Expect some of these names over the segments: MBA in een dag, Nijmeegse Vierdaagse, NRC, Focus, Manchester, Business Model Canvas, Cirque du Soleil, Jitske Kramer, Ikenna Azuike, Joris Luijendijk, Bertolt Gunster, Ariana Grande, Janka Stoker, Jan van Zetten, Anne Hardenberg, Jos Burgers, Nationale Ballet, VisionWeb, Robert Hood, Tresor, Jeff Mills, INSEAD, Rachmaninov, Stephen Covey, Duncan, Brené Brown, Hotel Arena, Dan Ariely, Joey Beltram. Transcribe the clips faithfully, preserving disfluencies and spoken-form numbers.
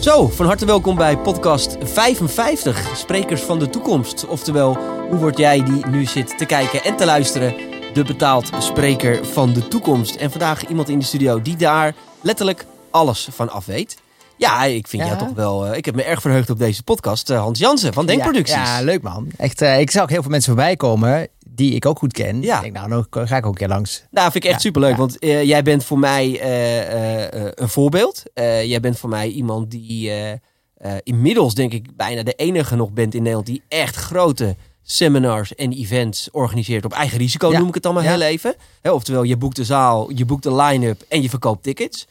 Zo, van harte welkom bij podcast vijfenvijftig, Sprekers van de Toekomst. Oftewel, hoe word jij die nu zit te kijken en te luisteren, de betaald spreker van de toekomst. En vandaag iemand in de studio die daar letterlijk alles van af weet. Ja, ik vind ja. jou toch wel. Uh, ik heb me erg verheugd op deze podcast. Uh, Hans Jansen van Denkproducties. Ja, ja, leuk man. Echt, uh, ik zag ook heel veel mensen voorbij komen die ik ook goed ken. Ja. Ik denk, nou, nou ga ik ook een keer langs. Nou, vind ik echt ja, superleuk. Ja. Want uh, jij bent voor mij uh, uh, uh, een voorbeeld. Uh, jij bent voor mij iemand die uh, uh, inmiddels, denk ik, bijna de enige nog bent in Nederland die echt grote seminars en events organiseert op eigen risico, ja. noem ik het dan maar ja. heel even. He, oftewel, je boekt de zaal, je boekt de line-up en je verkoopt tickets.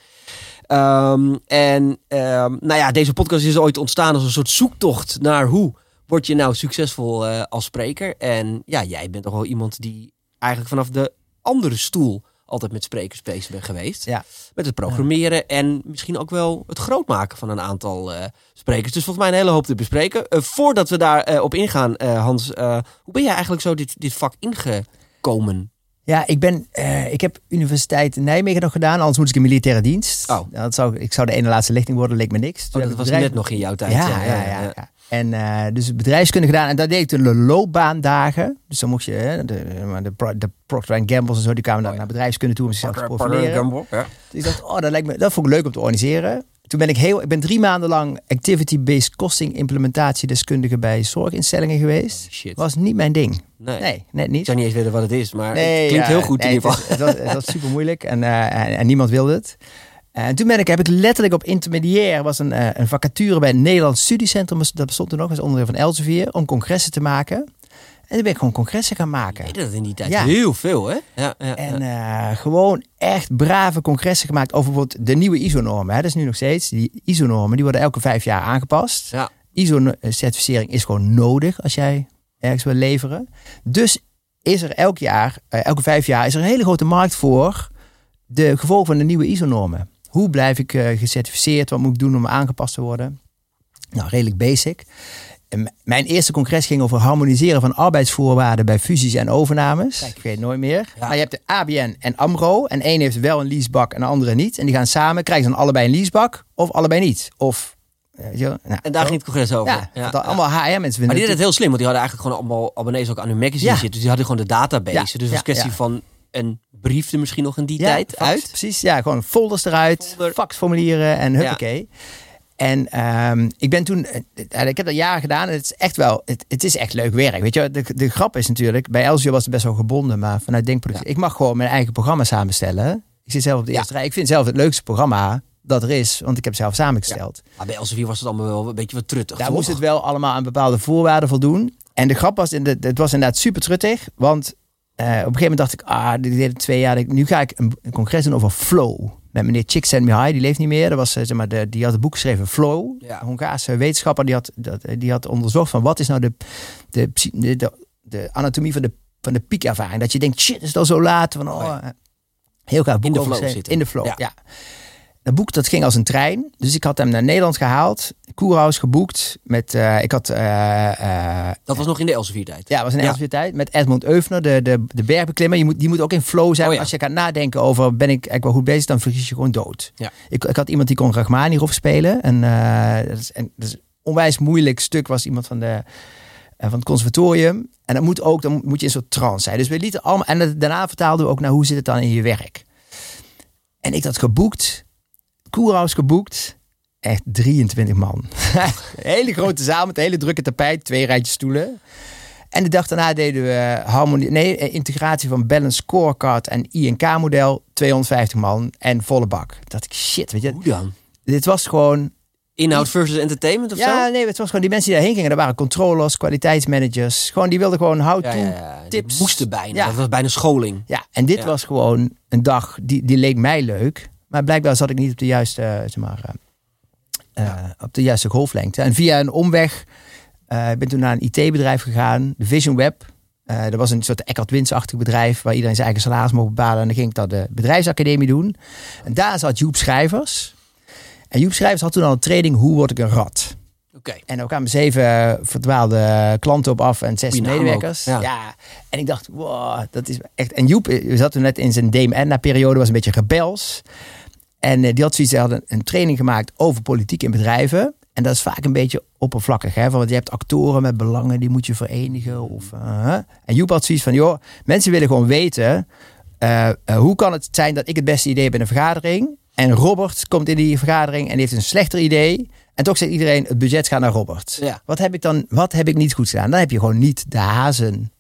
Um, en um, nou ja, deze podcast is ooit ontstaan als een soort zoektocht naar hoe word je nou succesvol uh, als spreker. En ja, jij bent toch wel iemand die eigenlijk vanaf de andere stoel altijd met sprekers bezig bent geweest. Ja. Met het programmeren ja. en misschien ook wel het grootmaken van een aantal uh, sprekers. Dus volgens mij een hele hoop te bespreken. Uh, voordat we daar uh, op ingaan, uh, Hans, uh, hoe ben jij eigenlijk zo dit, dit vak ingekomen? Ja, ik ben, uh, ik heb Universiteit Nijmegen nog gedaan. Anders moet ik in militaire dienst. Oh. Dat zou, ik zou de ene laatste lichting worden, leek me niks. Oh, dat was bedrijf... net nog in jouw tijd. Ja, ja, ja. ja, ja, ja. ja. En uh, dus bedrijfskunde gedaan. En daar deed ik de loopbaandagen. Dus dan mocht je, hè, de, de, de, de Procter en Gamble's en zo, die kwamen oh, ja. naar bedrijfskunde toe om zichzelf te profileren. Dus ik dacht, oh, dat, lijkt me, dat vond ik leuk om te organiseren. Toen ben ik heel, ik ben drie maanden lang activity-based costing implementatiedeskundige bij zorginstellingen geweest. Oh, shit. Was niet mijn ding. Nee. nee, net niet. Ik zou niet eens weten wat het is, maar nee, het klinkt ja, heel goed nee, in ieder geval. Het was, het was super moeilijk en, uh, en, en niemand wilde het. En toen ben ik, heb ik letterlijk op intermediair, was een, uh, een vacature bij het Nederlands Studiecentrum, dat bestond toen nog, als onderdeel van Elsevier, om congressen te maken. En toen ben ik gewoon congressen gaan maken. Ik deed dat in die tijd ja. heel veel, hè? Ja, ja, en uh, gewoon echt brave congressen gemaakt over bijvoorbeeld de nieuwe I S O-normen. Hè? Dat is nu nog steeds. Die I S O-normen, die worden elke vijf jaar aangepast. Ja. I S O-certificering is gewoon nodig als jij ergens wil leveren. Dus is er elk jaar, uh, elke vijf jaar, is er een hele grote markt voor de gevolgen van de nieuwe I S O-normen. Hoe blijf ik uh, gecertificeerd? Wat moet ik doen om aangepast te worden? Nou, redelijk basic. Mijn eerste congres ging over harmoniseren van arbeidsvoorwaarden bij fusies en overnames. Kijk, ik weet het nooit meer. Ja. Maar je hebt de A B N en AMRO. En één heeft wel een leasebak en de andere niet. En die gaan samen, krijgen ze dan allebei een leasebak of allebei niet. Of, weet je, nou, en daar ging het congres over. Ja, ja. ja. allemaal H R mensen. Maar die deden het, het heel slim, want die hadden eigenlijk gewoon allemaal abonnees ook aan hun magazine ja. zitten. Dus die hadden gewoon de database. Ja. Dus het was ja. kwestie ja. van een brief er misschien nog in die ja, tijd fax, uit. Precies, ja, gewoon folders eruit, Folder. faxformulieren en huppakee. Ja. En um, ik ben toen, uh, ik heb dat jaren gedaan en het is echt wel, het, het is echt leuk werk. Weet je, de, de grap is natuurlijk, bij Elsevier was het best wel gebonden, maar vanuit Denkproducties. Ja. Ik mag gewoon mijn eigen programma samenstellen. Ik zit zelf op de eerste ja. rij. Ik vind zelf het leukste programma dat er is, want ik heb zelf samengesteld. Ja. Maar bij Elsevier was het allemaal wel een beetje wat truttig. Daar toch? Moest het wel allemaal aan bepaalde voorwaarden voldoen. En de grap was, het was inderdaad super truttig, want uh, op een gegeven moment dacht ik, ah, dit deed het twee jaar. Nu ga ik een, een congres doen over flow. Met meneer Csikszentmihalyi, die leeft niet meer. Dat was, zeg maar, de, die had het boek geschreven, Flow. Ja. Een Hongaarse wetenschapper, die had, dat, die had onderzocht van wat is nou de, de, de, de anatomie van de, van de piekervaring. Dat je denkt, shit, is het al zo laat? Van, oh, heel gaaf boek over zitten. In de flow, ja. ja. Dat boek dat ging als een trein. Dus ik had hem naar Nederland gehaald. Koerhuis geboekt. Met, uh, ik had, uh, uh, dat was nog in de Elsevier-tijd. Ja, dat was in de ja. Elsevier-tijd. Met Edmond Öfner, de, de, de bergbeklimmer. Je moet, die moet ook in flow zijn. Oh, ja. Als je gaat nadenken over, ben ik eigenlijk wel goed bezig? Dan vries je gewoon dood. Ja. Ik, ik had iemand die kon Rachmaninov spelen. En, uh, dat is, en dat is een onwijs moeilijk stuk. Was iemand van de... van het conservatorium. En dat moet ook, dan moet je in soort trance zijn. Dus we lieten allemaal... En dat, daarna vertaalden we ook naar hoe zit het dan in je werk. En ik had geboekt... Koerhuis geboekt. Echt drieëntwintig man. Hele grote zaal met een hele drukke tapijt. Twee rijtjes stoelen. En de dag daarna deden we harmonie, nee, integratie van balance scorecard en I N K model. tweehonderdvijftig man en volle bak. Dat dacht ik, shit. Weet je, hoe dan? Dit was gewoon... Inhoud versus entertainment of ja, zo? Ja, nee, het was gewoon die mensen die daarheen gingen. Dat waren controllers, kwaliteitsmanagers. Gewoon, die wilden gewoon how-to, ja, ja, ja. tips. Die moesten bijna. Ja. Dat was bijna scholing. Ja, en dit ja. was gewoon een dag, die, die leek mij leuk... Maar blijkbaar zat ik niet op de juiste, zeg maar, uh, ja. op de juiste golflengte. En via een omweg uh, ben toen naar een I T bedrijf gegaan. De VisionWeb. Uh, dat was een soort Eckart Wins-achtig bedrijf. Waar iedereen zijn eigen salaris mocht bepalen. En dan ging ik dat de bedrijfsacademie doen. En daar zat Joep Schrijvers. En Joep Schrijvers had toen al een training. Hoe word ik een rat? Okay. En daar kwamen zeven verdwaalde klanten op af en zes medewerkers. Ja. ja. En ik dacht, wow, dat is echt... En Joep zat toen net in zijn D M N-periode. Was een beetje rebels. En die had zoiets, ze hadden een training gemaakt over politiek in bedrijven. En dat is vaak een beetje oppervlakkig. Hè? Want je hebt actoren met belangen, die moet je verenigen. Of, uh, en Joep had zoiets van, joh, mensen willen gewoon weten... Uh, uh, hoe kan het zijn dat ik het beste idee heb in een vergadering... en Robert komt in die vergadering en die heeft een slechter idee... en toch zegt iedereen, het budget gaat naar Robert. Ja. Wat heb ik dan, wat heb ik niet goed gedaan? Dan heb je gewoon niet de hazen.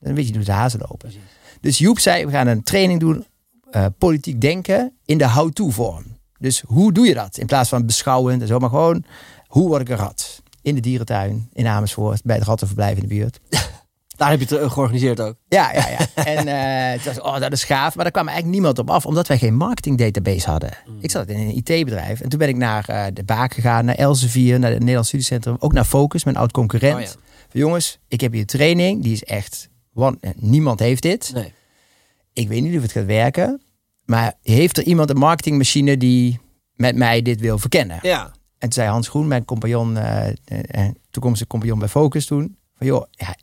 Dan weet je hoe de hazen lopen. Precies. Dus Joep zei, we gaan een training doen... Uh, politiek denken in de how-to vorm. Dus hoe doe je dat? In plaats van beschouwend en zo, maar gewoon... hoe word ik een rat? In de dierentuin, in Amersfoort... bij het rattenverblijf in de buurt... Daar heb je het georganiseerd ook. Ja, ja, ja. En uh, het was, oh, dat is gaaf. Maar daar kwam eigenlijk niemand op af, omdat wij geen marketingdatabase hadden. Mm. Ik zat in een I T-bedrijf. En toen ben ik naar uh, de Baak gegaan, naar Elsevier, naar het Nederlands Studiecentrum. Ook naar Focus, mijn oud-concurrent. Oh, ja. Van, jongens, ik heb hier training. Die is echt... One, niemand heeft dit. Nee. Ik weet niet of het gaat werken. Maar heeft er iemand een marketingmachine die met mij dit wil verkennen? Ja. En toen zei Hans Groen, mijn compagnon, uh, toekomstige compagnon bij Focus toen. Van joh, ja...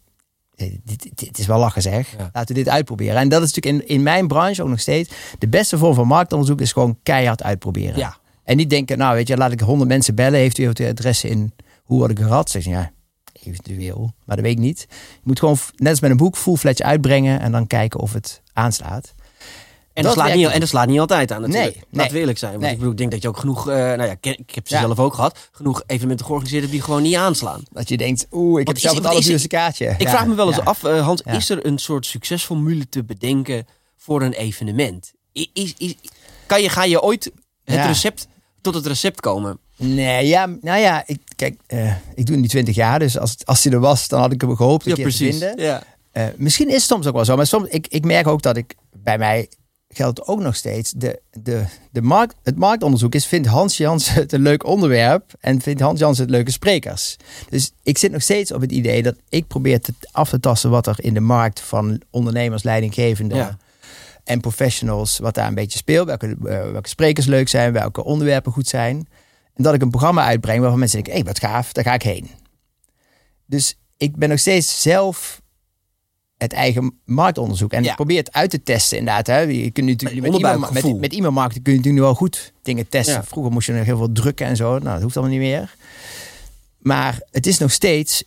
Dit, dit, dit is wel lachen zeg. Ja. Laten we dit uitproberen. En dat is natuurlijk in, in mijn branche ook nog steeds. De beste vorm van marktonderzoek is gewoon keihard uitproberen. Ja. En niet denken, nou weet je, laat ik honderd mensen bellen. Heeft u het adres in? Hoe word ik een rat? Zeg je, ja, eventueel. Maar dat weet ik niet. Je moet gewoon, net als met een boek, full-fledged uitbrengen. En dan kijken of het aanslaat. En dat, dat slaat niet, en dat slaat niet altijd aan natuurlijk. Nee, nee. Laat eerlijk zijn. Want nee. ik, bedoel, ik denk dat je ook genoeg... Uh, nou ja, ik heb ze ja. zelf ook gehad. Genoeg evenementen georganiseerd die gewoon niet aanslaan. Dat je denkt, oeh, ik want heb is, zelf het allerduurste kaartje. Ik ja. vraag me wel eens ja. af, uh, Hans. Ja. Is er een soort succesformule te bedenken voor een evenement? Is, is, is, kan je, ga je ooit het ja. recept tot het recept komen? Nee, ja, nou ja. Ik, kijk, uh, ik doe het nu twintig jaar. Dus als, als hij er was, dan had ik hem gehoopt dat ja, ik je het vinden. Ja. Uh, misschien is het soms ook wel zo. Maar soms, ik, ik merk ook dat ik bij mij... geldt ook nog steeds. De, de, de markt, het marktonderzoek is, vindt Hans Jansen het een leuk onderwerp en vindt Hans Jansen het leuke sprekers. Dus ik zit nog steeds op het idee dat ik probeer te, af te tasten wat er in de markt van ondernemers, leidinggevenden ja. en professionals, wat daar een beetje speelt. Welke, welke sprekers leuk zijn, welke onderwerpen goed zijn. En dat ik een programma uitbreng waarvan mensen denken, hé, wat gaaf, daar ga ik heen. Dus ik ben nog steeds zelf... het eigen marktonderzoek. En ja. probeer het uit te testen inderdaad. Hè. Je kunt natuurlijk met, iemand, met, met iemand marketing kun je natuurlijk wel goed dingen testen. Ja. Vroeger moest je nog heel veel drukken en zo. Nou, dat hoeft allemaal niet meer. Maar het is nog steeds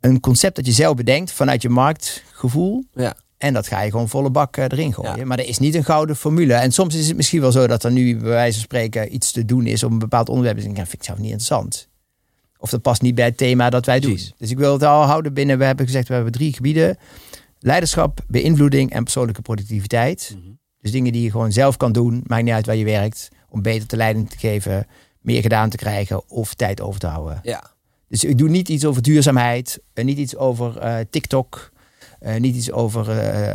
een concept dat je zelf bedenkt vanuit je marktgevoel. Ja. En dat ga je gewoon volle bak erin gooien. Ja. Maar er is niet een gouden formule. En soms is het misschien wel zo dat er nu bij wijze van spreken iets te doen is om een bepaald onderwerp. En ik vind het zelf niet interessant. Of dat past niet bij het thema dat wij doen. Jeez. Dus ik wil het al houden binnen. We hebben gezegd, we hebben drie gebieden. Leiderschap, beïnvloeding en persoonlijke productiviteit. Mm-hmm. Dus dingen die je gewoon zelf kan doen. Maakt niet uit waar je werkt. Om beter te leiding te geven. Meer gedaan te krijgen. Of tijd over te houden. Ja. Dus ik doe niet iets over duurzaamheid. Niet iets over uh, TikTok. Uh, niet iets over uh,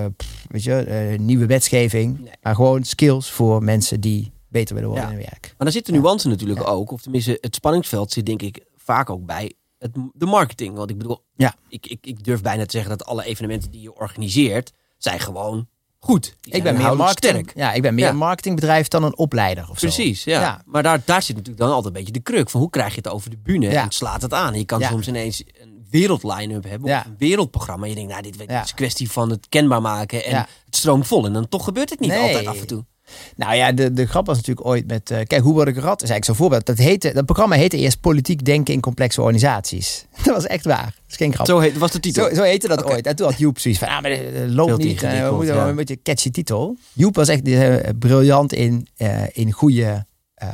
uh, pff, weet je, uh, nieuwe wetgeving. Nee. Maar gewoon skills voor mensen die beter willen worden ja. in hun werk. Maar dan zit de nuance ja. natuurlijk ja. ook. Of tenminste het spanningsveld zit denk ik vaak ook bij. Het, de marketing, want ik bedoel, ja. ik, ik, ik durf bijna te zeggen dat alle evenementen die je organiseert, zijn gewoon goed. Zijn ik ben meer marketing, ja, ik ben meer ja. een marketingbedrijf dan een opleider of Precies, zo. Ja. ja. Maar daar, daar zit natuurlijk dan altijd een beetje de kruk van hoe krijg je het over de bühne ja. en slaat het aan. En je kan ja. soms ineens een wereldline-up hebben ja. of een wereldprogramma. En je denkt, nou, dit ja. is een kwestie van het kenbaar maken en ja. het stroomt vol. En dan toch gebeurt het niet nee. altijd af en toe. Nou ja, de, de grap was natuurlijk ooit met... Uh, kijk, hoe word ik een rat? Dat is eigenlijk zo'n voorbeeld. Dat, heette, dat programma heette eerst Politiek Denken in Complexe Organisaties. Dat was echt waar. Dat is geen grap. Zo heet, was de titel. Zo, zo heette dat okay. ooit. En toen had Joep zoiets van... Ah, maar dat loopt Veel niet. Uh, we ja. een beetje catchy titel. Joep was echt uh, briljant in, uh, in goede... Uh,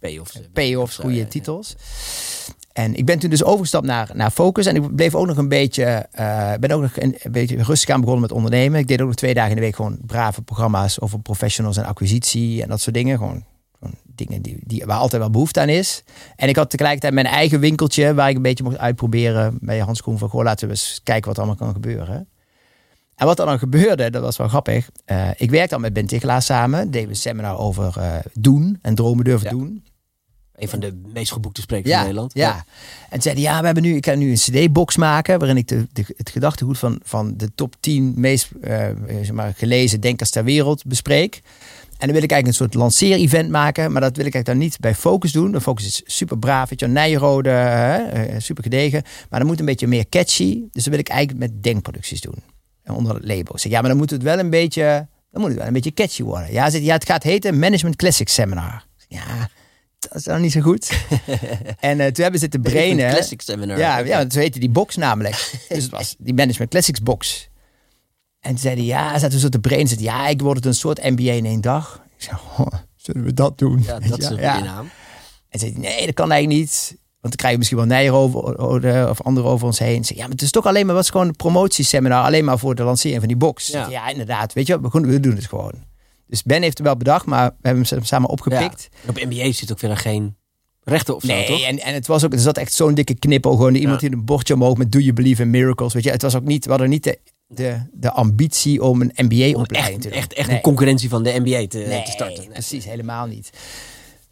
payoffs. Payoffs, goede uh, titels. Ja. En ik ben toen dus overgestapt naar, naar Focus. En ik bleef ook nog een beetje... Uh, ben ook nog een, een beetje rustig aan begonnen met ondernemen. Ik deed ook nog twee dagen in de week gewoon brave programma's... over professionals en acquisitie en dat soort dingen. Gewoon, gewoon dingen die, die, waar altijd wel behoefte aan is. En ik had tegelijkertijd mijn eigen winkeltje... waar ik een beetje mocht uitproberen bij Hans Groen van... Goh, laten we eens kijken wat allemaal kan gebeuren. En wat er dan gebeurde, dat was wel grappig. Uh, ik werkte al met Ben Tiggelaar samen. Deden we een seminar over uh, doen en dromen durven ja. doen... Een van de meest geboekte sprekers ja, in Nederland. Ja. ja. En zeiden, ja, we hebben nu, ik kan nu een cd-box maken... waarin ik de, de, het gedachtegoed van, van de top tien meest uh, zeg maar, gelezen denkers ter wereld bespreek. En dan wil ik eigenlijk een soort lanceer-event maken... maar dat wil ik eigenlijk dan niet bij Focus doen. De Focus is super braaf, weet je, Nijrode, hè, super gedegen. Maar dat moet een beetje meer catchy. Dus dat wil ik eigenlijk met denkproducties doen. Onder het label. Zeg, ja, maar dan moet het wel een beetje... dan moet het wel een beetje catchy worden. Ja, zegt, ja het gaat heten Management Classics Seminar. Ja, dat is dan niet zo goed. En uh, toen hebben ze te brainen. Classics Seminar. Ja, ja, ja, zo heette die box namelijk. Dus het was die Management Classics box. En toen zeiden ja, zaten we zo te brainen. Zeiden, ja, ik word het een soort M B A in één dag. Ik zei, oh, zullen we dat doen? Ja, dat is een goede naam. En zei, nee, dat kan eigenlijk niet. Want dan krijgen we misschien wel Nijrode of anderen over ons heen. Ja, maar het is toch alleen maar was gewoon een promotieseminar. Alleen maar voor de lancering van die box. Ja, ja inderdaad. Weet je wat? We doen het gewoon. Dus Ben heeft het wel bedacht, maar we hebben hem samen opgepikt. Ja. Op M B A zit ook verder geen rechten op. Nee, toch? En, en het was ook, er zat echt zo'n dikke knipoog. Gewoon iemand die ja. een bordje omhoog met Do You Believe in Miracles? Weet je, het was ook niet, we hadden niet de, de, de ambitie om een M B A-opleiding te doen. Echt, echt nee. een concurrentie van de M B A te, nee, te starten. Nee, precies, helemaal niet.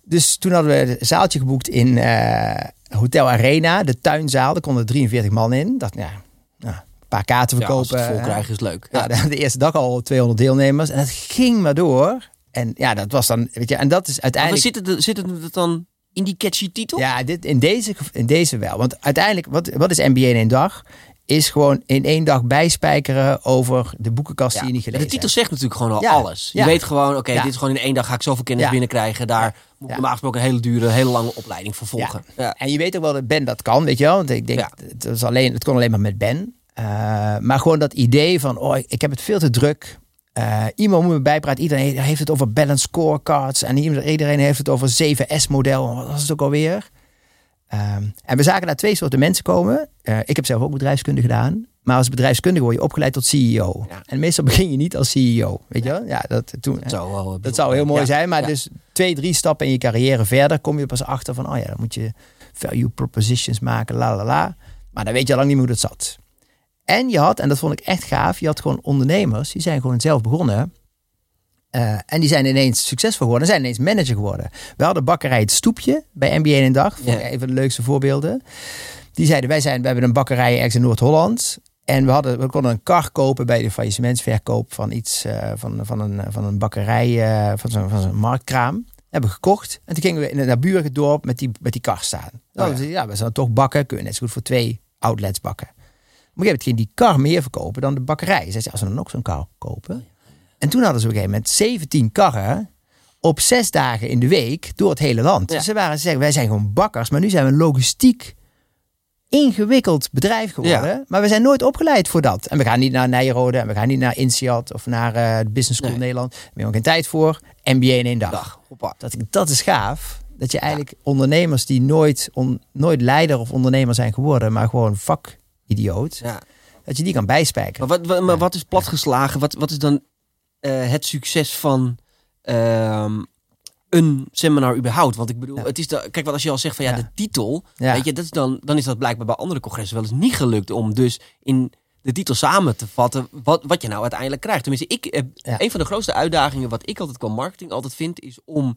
Dus toen hadden we een zaaltje geboekt in uh, Hotel Arena, de tuinzaal. Daar konden drieënveertig man in. Dacht, ja, nou, een paar kaarten verkopen. Ja, het vol krijgen is leuk. Ja, ja. De eerste dag al tweehonderd deelnemers. En dat ging maar door. En ja, dat was dan, weet je, en dat is uiteindelijk... Maar zit het, zit het dan in die catchy titel? Ja, dit, in, deze, in deze wel. Want uiteindelijk, wat, wat is M B A in één dag? Is gewoon in één dag bijspijkeren over de boekenkast ja. die je niet gelezen hebt. De titel zegt natuurlijk gewoon al ja. alles. Je ja. weet gewoon, oké, okay, ja. dit is gewoon in één dag ga ik zoveel kennis ja. binnenkrijgen. Daar ja. moet ik normaal gesproken een hele dure, hele lange opleiding voor volgen. Ja. Ja. En je weet ook wel dat Ben dat kan, weet je wel. Want ik denk, ja. het, was alleen, het kon alleen maar met Ben. Uh, maar gewoon dat idee van, oh, ik heb het veel te druk. Uh, iemand moet me bijpraten. Iedereen heeft het over balance scorecards. En iedereen heeft het over zeven S-model. Wat was het ook alweer? Um, en we zagen daar twee soorten mensen komen. Uh, ik heb zelf ook bedrijfskunde gedaan. Maar als bedrijfskundige word je opgeleid tot C E O. Ja. En meestal begin je niet als C E O. Weet je wel? Ja, dat, toen, dat, zou, wel, dat zou heel mooi ja. zijn. Maar ja. dus twee, drie stappen in je carrière verder kom je pas achter van... oh ja, dan moet je value propositions maken, la la la. Maar dan weet je al lang niet meer hoe dat zat. En je had, en dat vond ik echt gaaf... je had gewoon ondernemers, die zijn gewoon zelf begonnen... Uh, en die zijn ineens succesvol geworden. Zijn ineens manager geworden. We hadden bakkerij Het Stoepje bij M B A in een dag. Vond ik een van de leukste voorbeelden. Die zeiden, wij zijn, we hebben een bakkerij ergens in Noord-Holland. En we, hadden, we konden een kar kopen bij de faillissementsverkoop van iets, uh, van, van, een, van een bakkerij, uh, van, zo'n, van zo'n marktkraam. Hebben we gekocht. En toen gingen we in het naburige dorp met die, met die kar staan. Oh, ja. ja, we zouden toch bakken. Kun je net zo goed voor twee outlets bakken. Maar je hebt geen die kar meer verkopen dan de bakkerij. Zeiden, als we dan ook zo'n kar kopen... En toen hadden ze op een gegeven moment zeventien karren op zes dagen in de week door het hele land. Ja. Dus ze waren, ze zeggen, wij zijn gewoon bakkers, maar nu zijn we een logistiek ingewikkeld bedrijf geworden. Ja. Maar we zijn nooit opgeleid voor dat. En we gaan niet naar Nijrode en we gaan niet naar INSEAD of naar uh, Business School nee. Nederland. We hebben ook geen tijd voor. M B A in één dag. dag. Dat, dat is gaaf. Dat je eigenlijk ja. ondernemers die nooit, on, nooit leider of ondernemer zijn geworden, maar gewoon vakidioot. Ja. Dat je die kan bijspijken. Maar wat, wat, maar wat is platgeslagen? Wat, wat is dan... Uh, het succes van uh, een seminar überhaupt. Want ik bedoel, ja. het is de, kijk, wat als je al zegt van ja, ja. de titel, ja. weet je, dat is dan, dan is dat blijkbaar bij andere congressen wel eens niet gelukt om dus in de titel samen te vatten wat, wat je nou uiteindelijk krijgt. Tenminste, ik, uh, ja. een van de grootste uitdagingen wat ik altijd qua marketing altijd vind, is om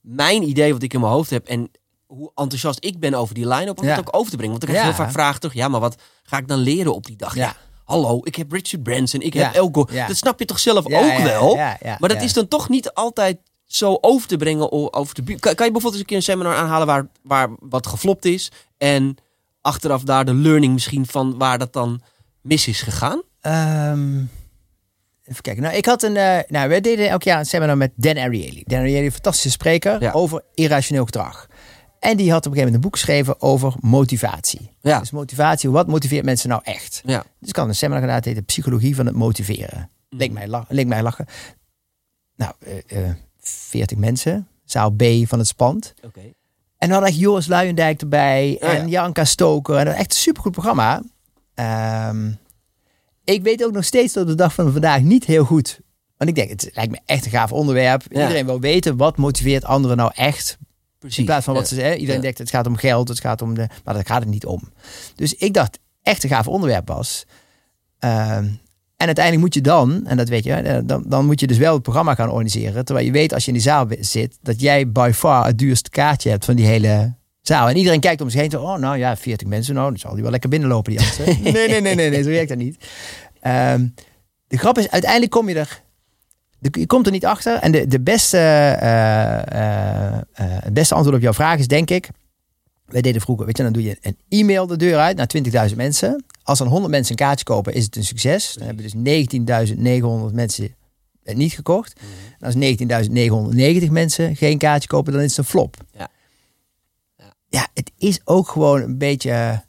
mijn idee wat ik in mijn hoofd heb en hoe enthousiast ik ben over die line-up, om ja. dat ook over te brengen. Want ik krijg ja. heel vaak vragen terug, ja, maar wat ga ik dan leren op die dag? Ja. ja. Hallo, ik heb Richard Branson, ik heb ja, Al Gore. Ja. Dat snap je toch zelf ja, ook ja, wel? Ja, ja, ja, maar dat ja. is dan toch niet altijd zo over te brengen over de buurt. Kan, kan je bijvoorbeeld eens een keer een seminar aanhalen waar, waar wat geflopt is... en achteraf daar de learning misschien van waar dat dan mis is gegaan? Um, even kijken. Nou, ik had een, uh, nou, we deden elk jaar een seminar met Dan Ariely. Dan Ariely, een fantastische spreker ja. over irrationeel gedrag. En die had op een gegeven moment een boek geschreven over motivatie. Ja. Dus motivatie, wat motiveert mensen nou echt? Ja. Dus ik had een seminar gedaan, het heette Psychologie van het Motiveren. Mm. Leek mij lachen. Leek mij lachen. Nou, uh, uh, veertig mensen, zaal B van het Spand. Okay. En dan hadden echt Joris Luijendijk erbij oh, en ja. Janka Stoker. En dat echt een supergoed programma. Um, ik weet ook nog steeds tot de dag van vandaag niet heel goed. Want ik denk, het lijkt me echt een gaaf onderwerp. Ja. Iedereen wil weten, wat motiveert anderen nou echt... Precies. In plaats van wat ja. ze zeggen. Iedereen ja. denkt het gaat om geld. Het gaat om de... Maar dat gaat het niet om. Dus ik dacht echt een gaaf onderwerp was. Uh, en uiteindelijk moet je dan... En dat weet je. Dan, dan moet je dus wel het programma gaan organiseren. Terwijl je weet als je in die zaal zit. Dat jij by far het duurste kaartje hebt van die hele zaal. En iedereen kijkt om zich heen. Zo, oh nou ja, veertig mensen. Nou, dan zal die wel lekker binnenlopen. Die nee, nee, nee, nee, nee, nee. Zo werkt dat niet. Uh, de grap is uiteindelijk kom je er... Je komt er niet achter. En de, de beste, uh, uh, uh, het beste antwoord op jouw vraag is, denk ik... Wij deden vroeger, weet je, dan doe je een e-mail de deur uit naar twintigduizend mensen. Als dan honderd mensen een kaartje kopen, is het een succes. Dan hebben we dus negentienduizend negenhonderd mensen het niet gekocht. Mm-hmm. Als negentienduizend negenhonderdnegentig mensen geen kaartje kopen, dan is het een flop. Ja, ja. ja het is ook gewoon een beetje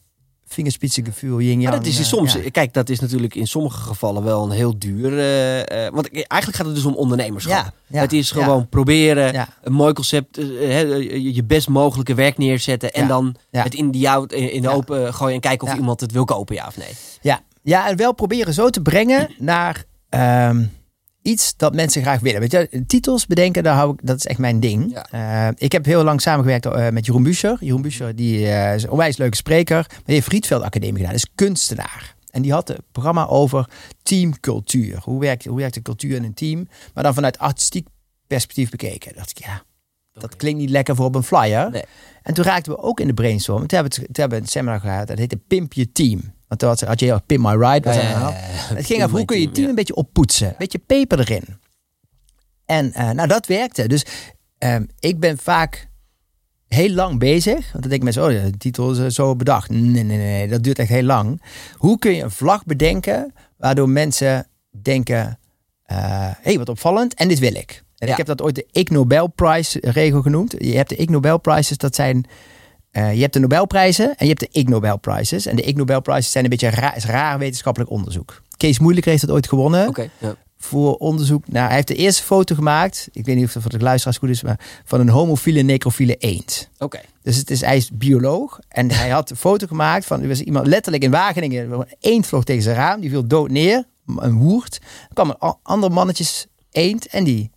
vingerspitsengevoel, yin-yang. Maar dat is soms, ja. Kijk, dat is natuurlijk in sommige gevallen wel een heel duur. Uh, want eigenlijk gaat het dus om ondernemerschap. Ja, ja, het is gewoon ja. proberen, ja. een mooi concept, uh, je best mogelijke werk neerzetten en ja. dan ja. het in, die jou, in de ja. open gooien en kijken of ja. iemand het wil kopen, ja of nee. Ja, ja en wel proberen zo te brengen naar um, iets dat mensen graag willen. Weet je, titels bedenken, daar hou ik, dat is echt mijn ding. Ja. Uh, ik heb heel lang samengewerkt uh, met Jeroen Buescher. Jeroen Buescher die, uh, is een onwijs leuke spreker. Maar die heeft Rietveld Academie gedaan, is kunstenaar. En die had een programma over teamcultuur. Hoe werkt, hoe werkt de cultuur in een team? Maar dan vanuit artistiek perspectief bekeken. Dan dacht ik, ja, dat klinkt niet lekker voor op een flyer. Nee. En toen raakten we ook in de brainstorm. Toen hebben we, toen hebben we een seminar gehad, dat heette Pimp Je Team. Want toen had je heel erg Pimp My Ride. Ja, ja, ja, ja. Het ging over hoe kun je team ja. een beetje oppoetsen. Een beetje peper erin. En uh, nou, dat werkte. Dus um, ik ben vaak heel lang bezig. Want dan denk ik mensen, oh, de titel is zo bedacht. Nee, nee, nee, nee, dat duurt echt heel lang. Hoe kun je een vlag bedenken waardoor mensen denken, hé, uh, hey, wat opvallend en dit wil ik. En ja. ik heb dat ooit de Ig Nobel Prize regel genoemd. Je hebt de Ig Nobel Prizes, dat zijn... Uh, je hebt de Nobelprijzen en je hebt de Ig Nobel Prizes. En de Ig Nobel Prizes zijn een beetje raar, is raar wetenschappelijk onderzoek. Kees Moeilijk heeft dat ooit gewonnen. Okay, ja. Voor onderzoek. Nou, hij heeft de eerste foto gemaakt. Ik weet niet of dat voor de luisteraars goed is, maar van een homofiele necrofiele eend. Okay. Dus het is, hij is bioloog. En hij had een foto gemaakt van, er was iemand letterlijk in Wageningen. Een eend vloog tegen zijn raam. Die viel dood neer. Een woerd. Er kwam een ander mannetjes eend en die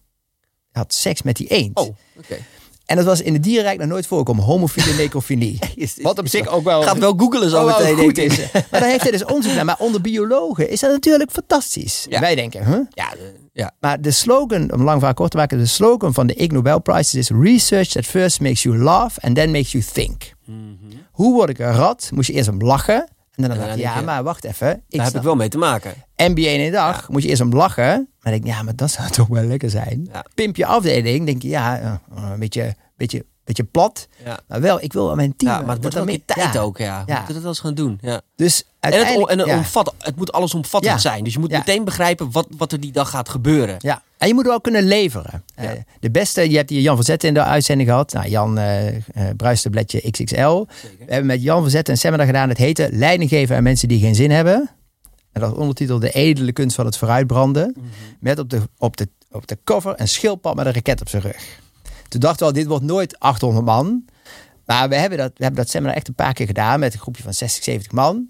had seks met die eend. Oh, oké. Okay. En dat was in het dierenrijk nog nooit voorgekomen. Homofilie en necrofilie. Wat op zich ook wel... Gaat wel googelen zo meteen, oh, denk ik. Maar daar heeft hij dus onderzoek naar. Maar onder biologen is dat natuurlijk fantastisch. Ja. Wij denken, huh? Ja, de, ja. Maar de slogan, om lang verhaal kort te maken... De slogan van de Ig Nobel Prize is... Research that first makes you laugh and then makes you think. Mm-hmm. Hoe word ik een rat? Moest je eerst om lachen. En dan, dan dacht ik, ja, maar wacht even. Ik daar heb ik wel mee te maken. M B A in een dag, ja. Moet je eerst om lachen. Maar denk ik, ja, maar dat zou toch wel lekker zijn. Ja. Pimp je afdeling, denk je, ja, een beetje, beetje, beetje plat. Ja. Maar wel, ik wil aan mijn team. Ja, maar het wordt wel meer tijd ja. ook, ja. ja. We moeten dat wel eens gaan doen. Ja. Dus uiteindelijk, en het, en het, ja. het moet allesomvattend ja. zijn. Dus je moet ja. meteen begrijpen wat, wat er die dag gaat gebeuren. Ja. En je moet wel kunnen leveren. Ja. Uh, de beste, je hebt hier Jan van Zetten in de uitzending gehad. Nou, Jan, uh, uh, bruistabletje X X L. Zeker. We hebben met Jan van Zetten een seminar gedaan. Het heette Leiding geven aan mensen die geen zin hebben. En dat ondertitel De edele kunst van het vooruitbranden. Mm-hmm. Met op de, op, de, op de cover een schildpad met een raket op zijn rug. Toen dachten we al, dit wordt nooit achthonderd man. Maar we hebben dat, we hebben dat seminar echt een paar keer gedaan. Met een groepje van zestig, zeventig man.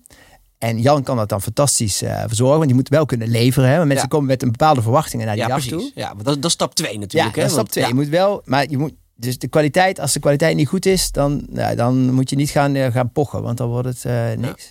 En Jan kan dat dan fantastisch uh, verzorgen. Want die moet wel kunnen leveren. Hè? Mensen ja. komen met een bepaalde verwachtingen naar die ja, dag precies. toe. Ja, maar dat, dat is stap twee natuurlijk. Ja, hè? Dat is stap twee. Ja. Je moet wel, maar je moet, dus de kwaliteit, als de kwaliteit niet goed is, dan, nou, dan moet je niet gaan, uh, gaan pochen. Want dan wordt het uh, niks.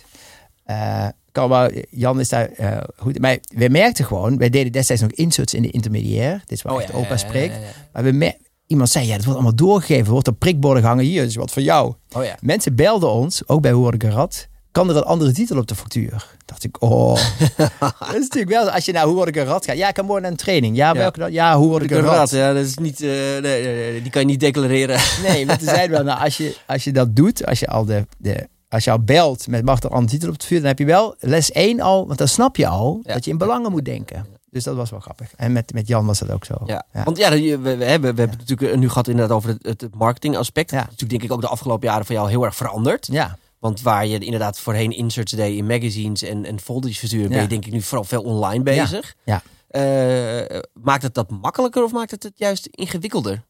Ja. Uh, kan wel, Jan is daar uh, goed. Maar we merkten gewoon, wij deden destijds nog inserts in de intermediair. Dit is waar oh, echt ja, opa ja, spreekt. Ja, ja, ja. Maar we mer- iemand zei, ja, dat wordt allemaal doorgegeven. Wordt er prikborden gehangen. Hier is wat voor jou. Oh, ja. Mensen belden ons, ook bij Hoe word ik een rat? Kan er een andere titel op de factuur? Dacht ik, oh. Dat is natuurlijk wel, als je nou, hoe word ik een rat gaat. Ja, ik kan morgen naar een training. Ja, welke ja. ja, hoe word ik een rat? rat? Ja, dat is niet, uh, nee, nee, nee, die kan je niet declareren. Nee, maar toen zeiden wel, nou, als je, als je dat doet, als je al de, de als je al belt met mag er een andere titel op het vuur, dan heb je wel les één al, want dan snap je al ja. dat je in belangen moet denken. Dus dat was wel grappig. En met, met Jan was dat ook zo. Ja. Ja. Want ja, we, we hebben, we ja. hebben natuurlijk nu gehad inderdaad over het, het marketingaspect. Ja. Dat is natuurlijk denk ik ook de afgelopen jaren van jou heel erg veranderd. Ja. Want waar je inderdaad voorheen inserts deed in magazines en, en folders versturen, ja. ben je denk ik nu vooral veel online bezig. Ja. Ja. Uh, maakt het dat makkelijker of maakt het het juist ingewikkelder?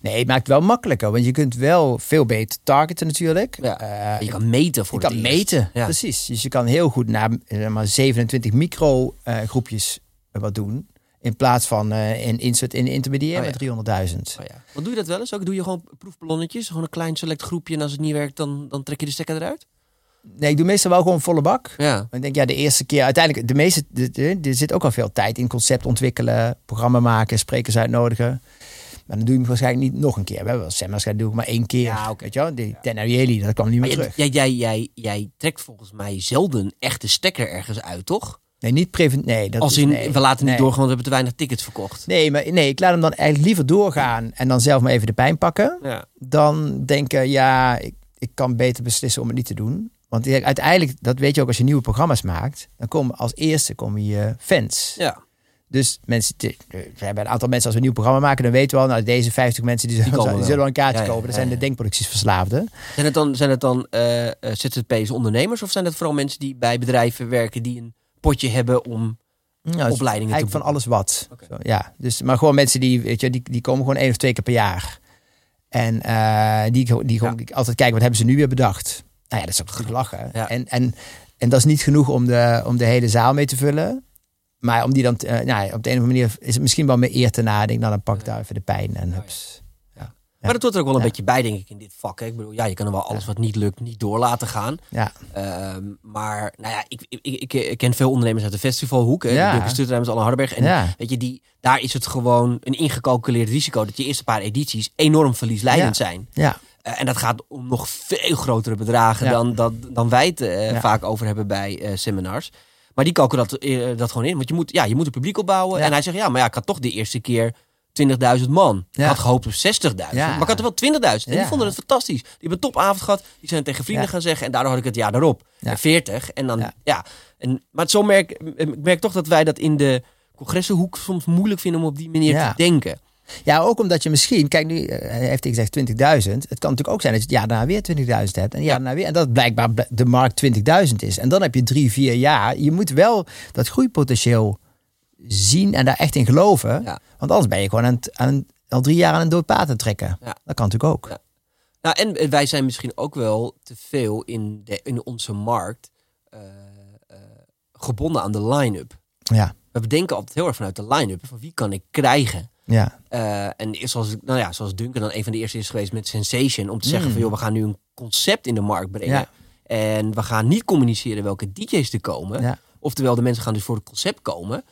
Nee, het maakt het wel makkelijker. Want je kunt wel veel beter targeten natuurlijk. Ja. Uh, je kan meten voor je het Je kan eerst. meten, ja. precies. Dus je kan heel goed naar maar zevenentwintig micro uh, groepjes wat doen. In plaats van uh, een insert in de intermediair oh, ja. met driehonderdduizend. Oh, ja. Want doe je dat wel eens ook? Doe je gewoon proefballonnetjes? Gewoon een klein select groepje en als het niet werkt, dan, dan trek je de stekker eruit? Nee, ik doe meestal wel gewoon volle bak. Ja. Ik denk, ja, de eerste keer. Uiteindelijk, de meeste, er zit ook al veel tijd in concept ontwikkelen, programma maken, sprekers uitnodigen. Maar dan doe je hem waarschijnlijk niet nog een keer. We hebben wel seminars gedaan, doe ik maar één keer. Ja, okay. Weet je wel? Die Dan Ariely, dat kwam niet meer terug. Jij, jij, jij, jij trekt volgens mij zelden echt de stekker ergens uit, toch? Nee, niet prevent. Nee, dat Als in, is, nee, we laten nee. niet doorgaan, want we hebben te weinig tickets verkocht. Nee, maar nee, ik laat hem dan eigenlijk liever doorgaan en dan zelf maar even de pijn pakken. Ja. Dan denken, ja, ik, ik kan beter beslissen om het niet te doen. Want uiteindelijk, dat weet je ook als je nieuwe programma's maakt, dan komen als eerste komen je fans. Ja. Dus mensen, we hebben een aantal mensen, als we een nieuw programma maken, dan weten we al, nou, deze vijftig mensen die zullen, die zullen wel een kaartje ja, kopen. Dat ja, zijn ja. de denkproductiesverslaafden. Zijn het dan, zijn het dan uh, Z Z P'ers, ondernemers, of zijn het vooral mensen die bij bedrijven werken die een potje hebben om nou, opleidingen te doen? Van alles wat. Okay. Zo, ja. Dus, maar gewoon mensen die, weet je, die, die komen gewoon één of twee keer per jaar. En uh, die, die gewoon ja. altijd kijken, wat hebben ze nu weer bedacht? Nou ja, dat is ook natuurlijk lachen. Ja. En, en, en dat is niet genoeg om de, om de hele zaal mee te vullen. Maar om die dan, uh, nou, op de een of andere manier is het misschien wel meer eer te nadenken. Nou, dan pak ik daar even de pijn en hups. Ja. Ja. Maar dat hoort er ook wel een ja. beetje bij, denk ik, in dit vak. Hè? Ik bedoel, ja, je kan er wel alles wat niet lukt niet door laten gaan. Ja. Um, maar, nou ja, ik, ik, ik, ik ken veel ondernemers uit de festivalhoek. Hè? Ja. De bestuurdernemers Anne Hardenberg. En ja. weet je, die, daar is het gewoon een ingecalculeerd risico dat je eerste paar edities enorm verliesleidend ja. zijn. Ja. Uh, en dat gaat om nog veel grotere bedragen ja. dan, dan, dan wij het uh, ja. vaak over hebben bij uh, seminars. Maar die kalken dat, dat gewoon in. Want je moet, ja, je moet het publiek opbouwen. Ja. En hij zegt, ja, maar ja, ik had toch de eerste keer twintigduizend man. Ja. Ik had gehoopt op zestigduizend. Ja. Maar ik had er wel twintigduizend. En ja. die vonden het fantastisch. Die hebben een topavond gehad. Die zijn tegen vrienden ja. gaan zeggen. En daardoor had ik het jaar daarop. Ja. En veertig. En dan, ja. ja. En, maar zo merk ik merk toch dat wij dat in de congressenhoek soms moeilijk vinden om op die manier ja. te denken. Ja, ook omdat je misschien... Kijk, nu heeft hij gezegd twintigduizend. Het kan natuurlijk ook zijn dat je het jaar daarna weer twintigduizend hebt. En het jaar daarna weer. En dat blijkbaar de markt twintigduizend is. En dan heb je drie, vier jaar. Je moet wel dat groeipotentieel zien en daar echt in geloven. Ja. Want anders ben je gewoon aan het, aan, al drie jaar aan een dood paard te trekken. Ja. Dat kan natuurlijk ook. Ja. Nou, en wij zijn misschien ook wel te veel in, de, in onze markt uh, uh, gebonden aan de line-up. Ja. We bedenken altijd heel erg vanuit de line-up. Van wie kan ik krijgen? Ja. Uh, en zoals, nou ja, zoals Duncan dan een van de eerste is geweest met Sensation. Om te zeggen mm. van joh, we gaan nu een concept in de markt brengen. Ja. En we gaan niet communiceren welke D J's er komen. Ja. Oftewel, de mensen gaan dus voor het concept komen.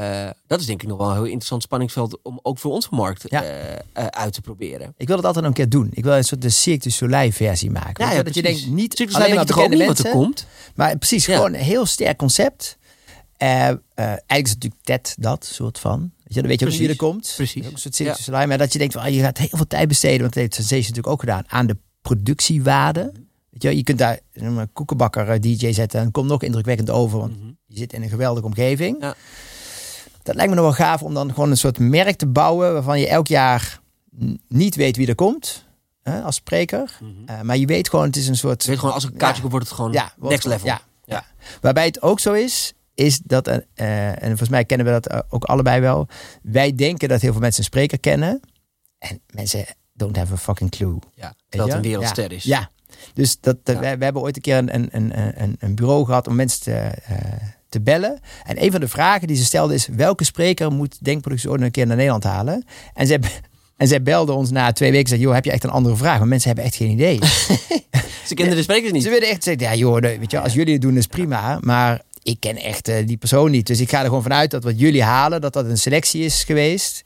Uh, dat is denk ik nog wel een heel interessant spanningsveld om ook voor onze markt ja. uh, uh, uit te proberen. Ik wil dat altijd een keer doen. Ik wil een soort de Cirque du Soleil versie maken. Ja, ja, dat je denkt, niet Cirque alleen maar bekende mensen. Er komt. Maar precies, ja. gewoon een heel sterk concept. Uh, uh, eigenlijk is het natuurlijk T E D dat soort van. Ja, dan weet je ook wie er komt. Precies. Ook een soort Cirque du Soleil. Maar dat je denkt van, ah, je gaat heel veel tijd besteden, want dat heeft Sensation natuurlijk ook gedaan, aan de productiewaarde. Weet je, je kunt daar een koekenbakker D J zetten en komt nog indrukwekkend over, want mm-hmm. je zit in een geweldige omgeving. Ja. Dat lijkt me nog wel gaaf om dan gewoon een soort merk te bouwen waarvan je elk jaar niet weet wie er komt. Hè, als spreker. Mm-hmm. Uh, maar je weet gewoon, het is een soort... Je weet gewoon, als een kaartje ja, komt, wordt het gewoon ja, next level. Ja, ja. Ja. Waarbij het ook zo is... is dat, uh, en volgens mij kennen we dat uh, ook allebei wel. Wij denken dat heel veel mensen een spreker kennen. En mensen don't have a fucking clue. Ja, dat een wereldster ja. is. Ja, dus dat, uh, ja. We, we hebben ooit een keer een, een, een, een bureau gehad om mensen te, uh, te bellen. En een van de vragen die ze stelden is... welke spreker moet Denkproducties ooit een keer naar Nederland halen? En ze hebben... En zij belden ons na twee weken en zeiden, joh, heb je echt een andere vraag? Want mensen hebben echt geen idee. Ze kennen de sprekers niet. Ze willen echt zeggen, ja joh, weet je, als jullie het doen is prima. Maar ik ken echt uh, die persoon niet. Dus ik ga er gewoon vanuit dat wat jullie halen, dat dat een selectie is geweest.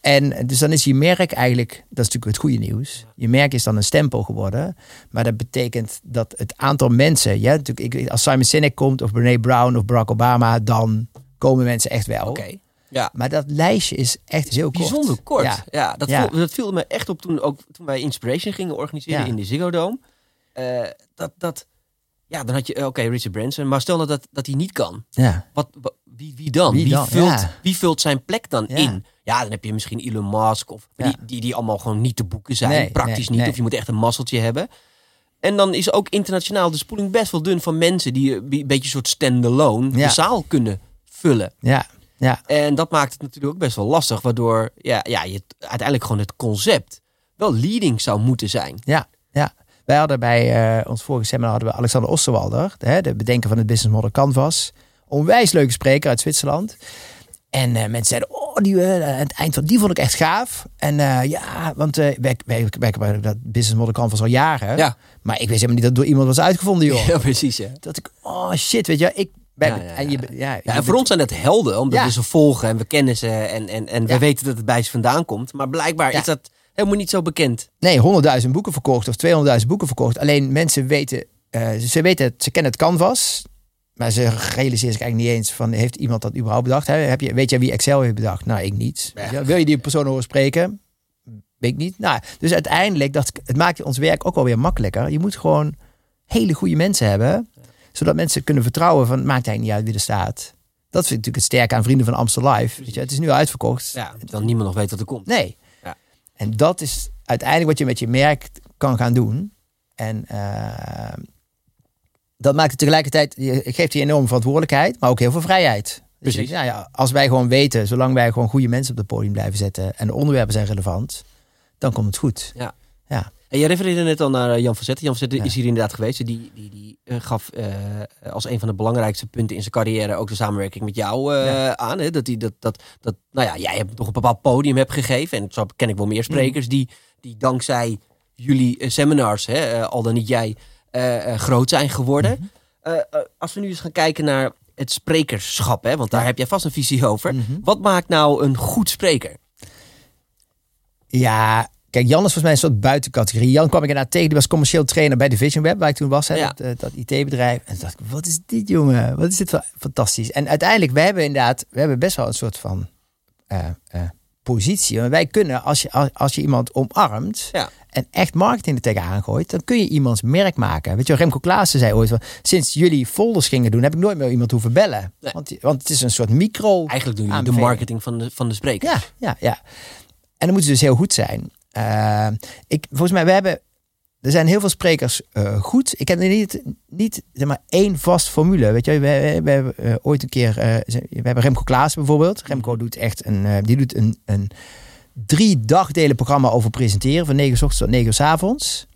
En dus dan is je merk eigenlijk, dat is natuurlijk het goede nieuws. Je merk is dan een stempel geworden. Maar dat betekent dat het aantal mensen, ja, natuurlijk, als Simon Sinek komt of Brené Brown of Barack Obama, dan komen mensen echt wel. Oké. Okay. Ja. Maar dat lijstje is echt is heel kort. Bijzonder kort. Ja, ja, dat, ja. Viel, dat viel me echt op toen, ook, toen wij Inspiration gingen organiseren ja. in de Ziggo Dome. Uh, dat, dat, ja, dan had je, oké, okay, Richard Branson. Maar stel nou dat, dat hij niet kan. Ja. Wat, wat, wie, wie dan? Wie, wie, dan? Vult, ja. wie vult zijn plek dan ja. in? Ja, dan heb je misschien Elon Musk. Of, ja. die, die, die allemaal gewoon niet te boeken zijn. Nee, praktisch nee, niet. Nee. Of je moet echt een mazzeltje hebben. En dan is ook internationaal de spoeling best wel dun van mensen die een beetje soort stand-alone ja. de zaal kunnen vullen. Ja. Ja. En dat maakt het natuurlijk ook best wel lastig. Waardoor ja, ja, je uiteindelijk gewoon het concept wel leading zou moeten zijn. Ja, ja. Wij hadden bij uh, ons vorige seminar hadden we Alexander Osterwalder. De, de bedenker van het Business Model Canvas. Onwijs leuke spreker uit Zwitserland. En uh, mensen zeiden, oh, die, uh, aan het eind van die vond ik echt gaaf. En uh, ja, want uh, wij gebruiken dat Business Model Canvas al jaren. Ja. Maar ik wist helemaal niet dat het door iemand was uitgevonden, joh. Ja, precies. Ja. Dat ik, oh shit, weet je, ik... Bij, ja, ja, en, je, ja, ja, en voor bent... ons zijn dat helden, omdat ja. we ze volgen en we kennen ze en, en, en we ja. weten dat het bij ze vandaan komt. Maar blijkbaar ja. is dat helemaal niet zo bekend. Nee, honderdduizend boeken verkocht of tweehonderdduizend boeken verkocht. Alleen mensen weten, uh, ze weten het, ze kennen het canvas, maar ze realiseren zich eigenlijk niet eens van, heeft iemand dat überhaupt bedacht? Hè? Heb je, weet jij wie Excel heeft bedacht? Nou, ik niet. Ja. Wil je die persoon horen spreken? Weet ik niet. Nou, dus uiteindelijk, dat, het maakt ons werk ook alweer makkelijker. Je moet gewoon hele goede mensen hebben, zodat mensen kunnen vertrouwen van, maakt eigenlijk niet uit wie er staat. Dat vind ik natuurlijk het sterke aan Vrienden van Amstel Live. Weet je, het is nu uitverkocht. Ja, dan niemand nog weet dat er komt. Nee. Ja. En dat is uiteindelijk wat je met je merk kan gaan doen. En uh, dat maakt het tegelijkertijd... Je geeft je enorme verantwoordelijkheid, maar ook heel veel vrijheid. Precies. Dus, nou ja, als wij gewoon weten, zolang wij gewoon goede mensen op het podium blijven zetten... en de onderwerpen zijn relevant, dan komt het goed. Ja. Ja. En je refereerde net al naar Jan van Zetten. Jan van Zetten ja. is hier inderdaad geweest. Die, die, die gaf uh, als een van de belangrijkste punten in zijn carrière ook de samenwerking met jou uh, ja. aan. Hè? Dat, die, dat, dat, dat nou ja, jij hebt toch een bepaald podium hebt gegeven. En zo ken ik wel meer sprekers mm. die, die dankzij jullie seminars, hè, uh, al dan niet jij, uh, uh, groot zijn geworden. Mm-hmm. Uh, uh, als we nu eens gaan kijken naar het sprekerschap, hè? Want daar ja. heb jij vast een visie over. Mm-hmm. Wat maakt nou een goed spreker? Ja... Kijk, Jan is volgens mij een soort buitencategorie. Jan kwam ik inderdaad tegen. Die was commercieel trainer bij de VisionWeb, waar ik toen was. Hè, ja. dat, dat I T-bedrijf. En toen dacht ik, wat is dit, jongen? Wat is dit fantastisch? En uiteindelijk, wij hebben inderdaad... We hebben best wel een soort van uh, uh, positie. Want wij kunnen, als je, als, als je iemand omarmt... Ja. en echt marketing er tegenaan gooit... dan kun je iemands merk maken. Weet je, Remco Claassen zei ooit... sinds jullie folders gingen doen... heb ik nooit meer iemand hoeven bellen. Nee. Want, want het is een soort micro... Eigenlijk doen jullie de marketing van de, van de spreker. Ja, ja, ja. En dan moet ze dus heel goed zijn... Uh, ik, volgens mij, we hebben, er zijn heel veel sprekers uh, goed. Ik heb niet, niet zeg maar, één vast formule. Weet je, we, we hebben uh, ooit een keer, uh, we hebben Remco Claassen bijvoorbeeld. Remco doet echt een, uh, die doet een, een drie dagdelen programma over presenteren. Van negen uur 's ochtends tot negen uur 's avonds.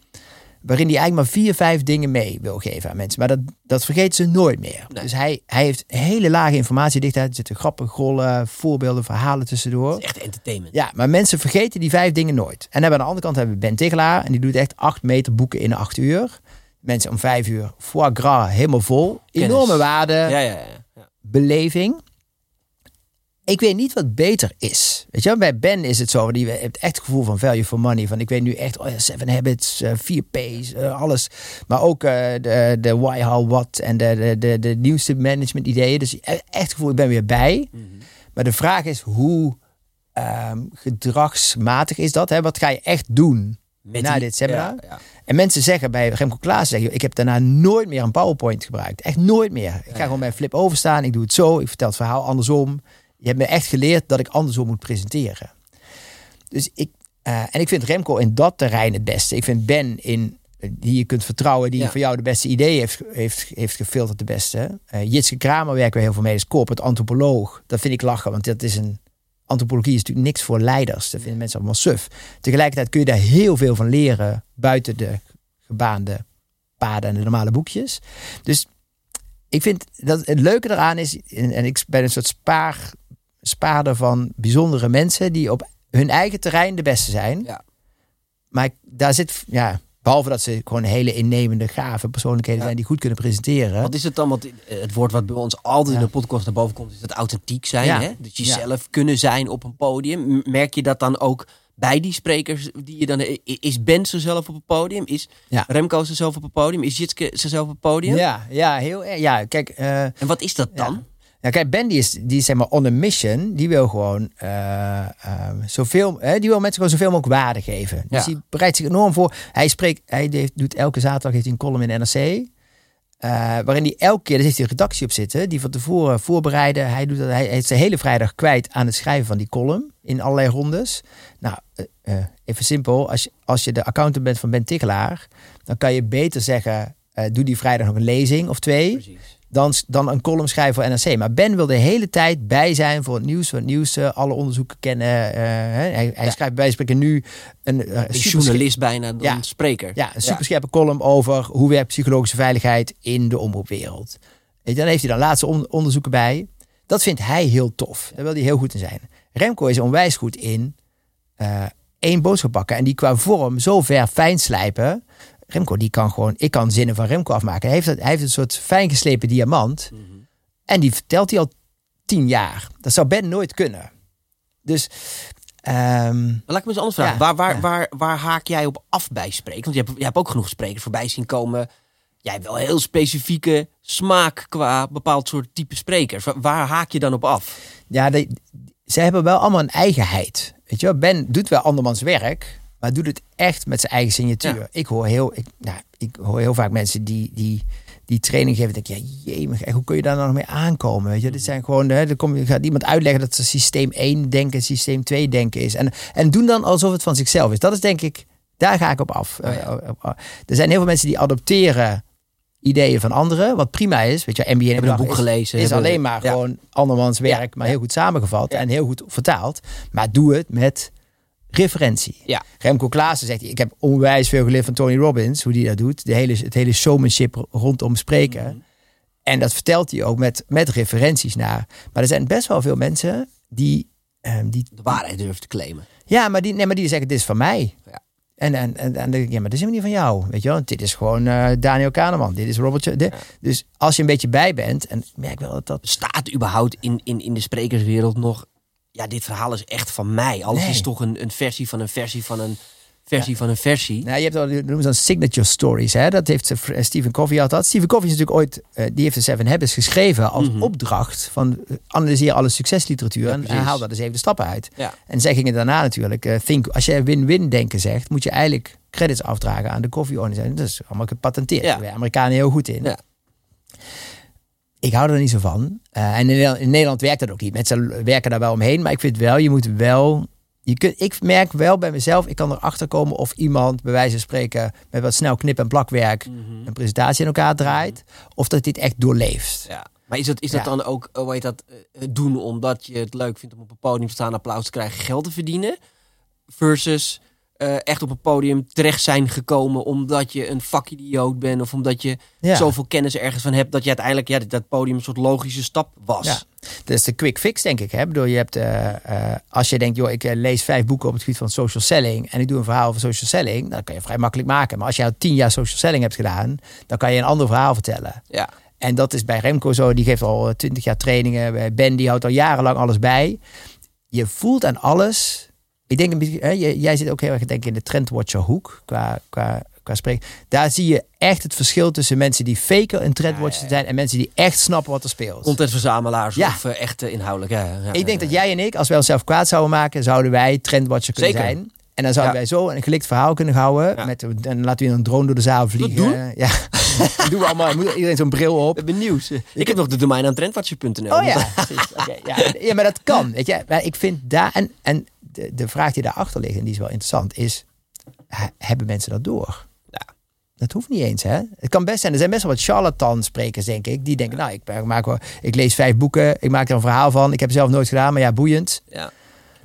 Waarin hij eigenlijk maar vier, vijf dingen mee wil geven aan mensen. Maar dat, dat vergeten ze nooit meer. Nee. Dus hij, hij heeft hele lage informatiedichtheid. Er zitten grappen, rollen, voorbeelden, verhalen tussendoor. Het is echt entertainment. Ja, maar mensen vergeten die vijf dingen nooit. En hebben aan de andere kant hebben we Ben Tiggelaar. En die doet echt acht meter boeken in acht uur. Mensen om vijf uur, foie gras, helemaal vol. Kennis. Enorme waarde, ja, ja, ja, ja. beleving. Ik weet niet wat beter is. Weet je, bij Ben is het zo. Die heeft echt het gevoel van value for money. Van ik weet nu echt oh ja, Seven Habits, uh, vier P's, uh, alles. Maar ook uh, de, de why, how, what. En de, de, de, de nieuwste management ideeën. Dus echt het gevoel, ik ben weer bij. Mm-hmm. Maar de vraag is hoe um, gedragsmatig is dat? Hè? Wat ga je echt doen Met na die, dit seminar? Ja, ja. En mensen zeggen bij Remco Claassen, zeg, ik heb daarna nooit meer een PowerPoint gebruikt. Echt nooit meer. Ik ga ja. gewoon bij flip overstaan. Ik doe het zo. Ik vertel het verhaal andersom. Je hebt me echt geleerd dat ik andersom moet presenteren. Dus ik, uh, en ik vind Remco in dat terrein het beste. Ik vind Ben, in, die je kunt vertrouwen... die ja. voor jou de beste idee heeft, heeft, heeft gefilterd de beste. Uh, Jitske Kramer werken we heel veel mee. Dat is corporate antropoloog. Dat vind ik lachen, want dat is een... Antropologie is natuurlijk niks voor leiders. Dat vinden mensen allemaal suf. Tegelijkertijd kun je daar heel veel van leren... buiten de gebaande paden en de normale boekjes. Dus... Ik vind dat het leuke eraan is... en ik ben een soort spaar, spaarder van bijzondere mensen... die op hun eigen terrein de beste zijn. Ja. Maar daar zit... ja, behalve dat ze gewoon hele innemende, gave persoonlijkheden ja. zijn... die goed kunnen presenteren. Wat is het dan? Want het woord wat bij ons altijd ja. in de podcast naar boven komt... is dat authentiek zijn. Ja. Hè? Dat je ja. zelf kunnen zijn op een podium. Merk je dat dan ook... bij die sprekers die je dan... Is Ben zichzelf op het podium? Is ja. Remco zichzelf op het podium? Is Jitske zichzelf op het podium? Ja, ja heel erg. Ja, kijk, uh, en wat is dat dan? Ja. Nou, kijk, Ben die is, die is zeg maar on a mission. Die wil gewoon uh, uh, zoveel... Hè, die wil mensen gewoon zoveel mogelijk waarde geven. Dus ja. die bereidt zich enorm voor. Hij spreekt... Hij deed, doet elke zaterdag heeft hij een column in N R C... Uh, waarin hij elke keer, daar heeft hij een redactie op zitten... die van tevoren voorbereiden. Hij, doet dat, hij heeft zijn hele vrijdag kwijt aan het schrijven van die column... in allerlei rondes. Nou, uh, uh, even simpel. Als je, als je de accountant bent van Ben Tiggelaar... dan kan je beter zeggen... Uh, doe die vrijdag nog een lezing of twee... Dan, dan een column schrijven voor N R C. Maar Ben wil de hele tijd bij zijn voor het nieuws... voor het nieuws, uh, alle onderzoeken kennen. Uh, hij hij ja. schrijft bij spreken nu... een, uh, een journalist bijna dan ja. spreker. Ja, een superscherpe ja. column over... hoe werkt psychologische veiligheid in de omroepwereld. En dan heeft hij dan laatste on- onderzoeken bij. Dat vindt hij heel tof. Daar wil hij heel goed in zijn. Remco is onwijs goed in... Uh, één boodschap pakken. En die qua vorm zo ver fijn slijpen... Remco, die kan gewoon... Ik kan zinnen van Remco afmaken. Hij heeft, hij heeft een soort fijngeslepen diamant. Mm-hmm. En die vertelt hij al tien jaar. Dat zou Ben nooit kunnen. Dus... Um, maar laat ik me eens anders vragen. Ja, waar, waar, ja. waar, waar haak jij op af bij spreken? Want je hebt, je hebt ook genoeg sprekers voorbij zien komen. Jij hebt wel heel specifieke smaak qua bepaald soort type sprekers. Waar, waar haak je dan op af? Ja, de, ze hebben wel allemaal een eigenheid. Weet je wel? Ben doet wel andermans werk... Maar doet het echt met zijn eigen signatuur. Ja. Ik hoor heel, ik, nou, ik hoor heel vaak mensen die, die, die training geven, denk ik, ja, jemig, hoe kun je daar nou nog mee aankomen? Weet je, dit zijn gewoon, hè, dan kom je, gaat iemand uitleggen dat ze systeem één denken, systeem twee denken is. En, en doen dan alsof het van zichzelf is. Dat is denk ik, daar ga ik op af. Oh, ja. Er zijn heel veel mensen die adopteren ideeën van anderen, wat prima is. Weet je, M B A in een dag boek is, gelezen, is alleen maar ja. gewoon andermans werk, maar heel goed samengevat ja. en heel goed vertaald. Maar doe het met referentie. Ja. Remco Claassen zegt, ik heb onwijs veel geleerd van Tony Robbins, hoe die dat doet. De hele, het hele showmanship rondom spreken. Mm-hmm. En dat vertelt hij ook met, met referenties naar. Maar er zijn best wel veel mensen die... Eh, die de waarheid durven te claimen. Ja, maar die, nee, maar die zeggen, dit is van mij. Ja. En, en, en, en ja, maar dit is helemaal niet van jou. Weet je wel? Dit is gewoon uh, Daniel Kahneman. Dit is Robert... Ch- dit. Ja. Dus als je een beetje bij bent... En ik merk wel dat dat... Staat überhaupt in, in, in de sprekerswereld nog... Ja, dit verhaal is echt van mij. Alles nee. is toch een, een versie van een versie van een versie ja. van een versie. Nou, je hebt al, noemen ze dan signature stories. Hè? Dat heeft Stephen Covey had dat. Stephen Covey is natuurlijk ooit, uh, die heeft de Seven Habits geschreven als mm-hmm. opdracht van analyseer alle succesliteratuur ja, en haal daar dus even de stappen uit. Ja. En zij gingen daarna natuurlijk, uh, think, als je win-win denken zegt, moet je eigenlijk credits afdragen aan de coffee owners. Dat is allemaal gepatenteerd. Ja. Daar zijn Amerikanen heel goed in. Ja. Ik hou er niet zo van. Uh, en in, in Nederland werkt dat ook niet. Mensen werken daar wel omheen. Maar ik vind wel, je moet wel... Je kunt, ik merk wel bij mezelf, ik kan erachter komen of iemand bij wijze van spreken met wat snel knip- en plakwerk mm-hmm. een presentatie in elkaar draait. Of dat dit echt doorleeft. Ja. Maar is dat, is dat ja. dan ook, hoe heet dat, doen omdat je het leuk vindt om op een podium te staan, applaus te krijgen, geld te verdienen? Versus uh, echt op een podium terecht zijn gekomen omdat je een vakidioot bent of omdat je ja. zoveel kennis ergens van hebt dat je uiteindelijk ja, dat podium een soort logische stap was. Ja. Dat is de quick fix, denk ik. Hè? Bedoel, je hebt, uh, uh, als je denkt, joh, ik uh, lees vijf boeken op het gebied van social selling en ik doe een verhaal over social selling, dan kan je vrij makkelijk maken. Maar als je al tien jaar social selling hebt gedaan, dan kan je een ander verhaal vertellen. Ja. En dat is bij Remco zo. Die geeft al twintig jaar trainingen. Bij Ben, die houdt al jarenlang alles bij. Je voelt aan alles... Ik denk, jij zit ook heel erg denk ik, in de trendwatcherhoek qua, qua, qua spreken. Daar zie je echt het verschil tussen mensen die faker een trendwatcher ja, ja. zijn en mensen die echt snappen wat er speelt. Contentverzamelaars ja. of uh, echt uh, inhoudelijk. Ja, ja, ik denk ja. dat jij en ik, als wij onszelf kwaad zouden maken, zouden wij trendwatcher kunnen Zeker. zijn. En dan zouden ja. wij zo een gelikt verhaal kunnen houden. Ja. Met, en laten we een drone door de zaal vliegen. Dat doen? Ja. Dat doen we allemaal. Moet iedereen zo'n bril op. We hebben nieuws. Ik, ik heb nog de domein aan trendwatcher punt n l. Oh ja, precies. Okay, ja. ja, maar dat kan. Weet je. Maar ik vind daar... En, en, De, de vraag die daarachter ligt, en die is wel interessant, is, ha, hebben mensen dat door? Ja. Dat hoeft niet eens, hè? Het kan best zijn. Er zijn best wel wat charlatan-sprekers, denk ik, die denken, ja. nou, ik, maak wel, ik lees vijf boeken, ik maak er een verhaal van, ik heb het zelf nooit gedaan, maar ja, boeiend. Ja.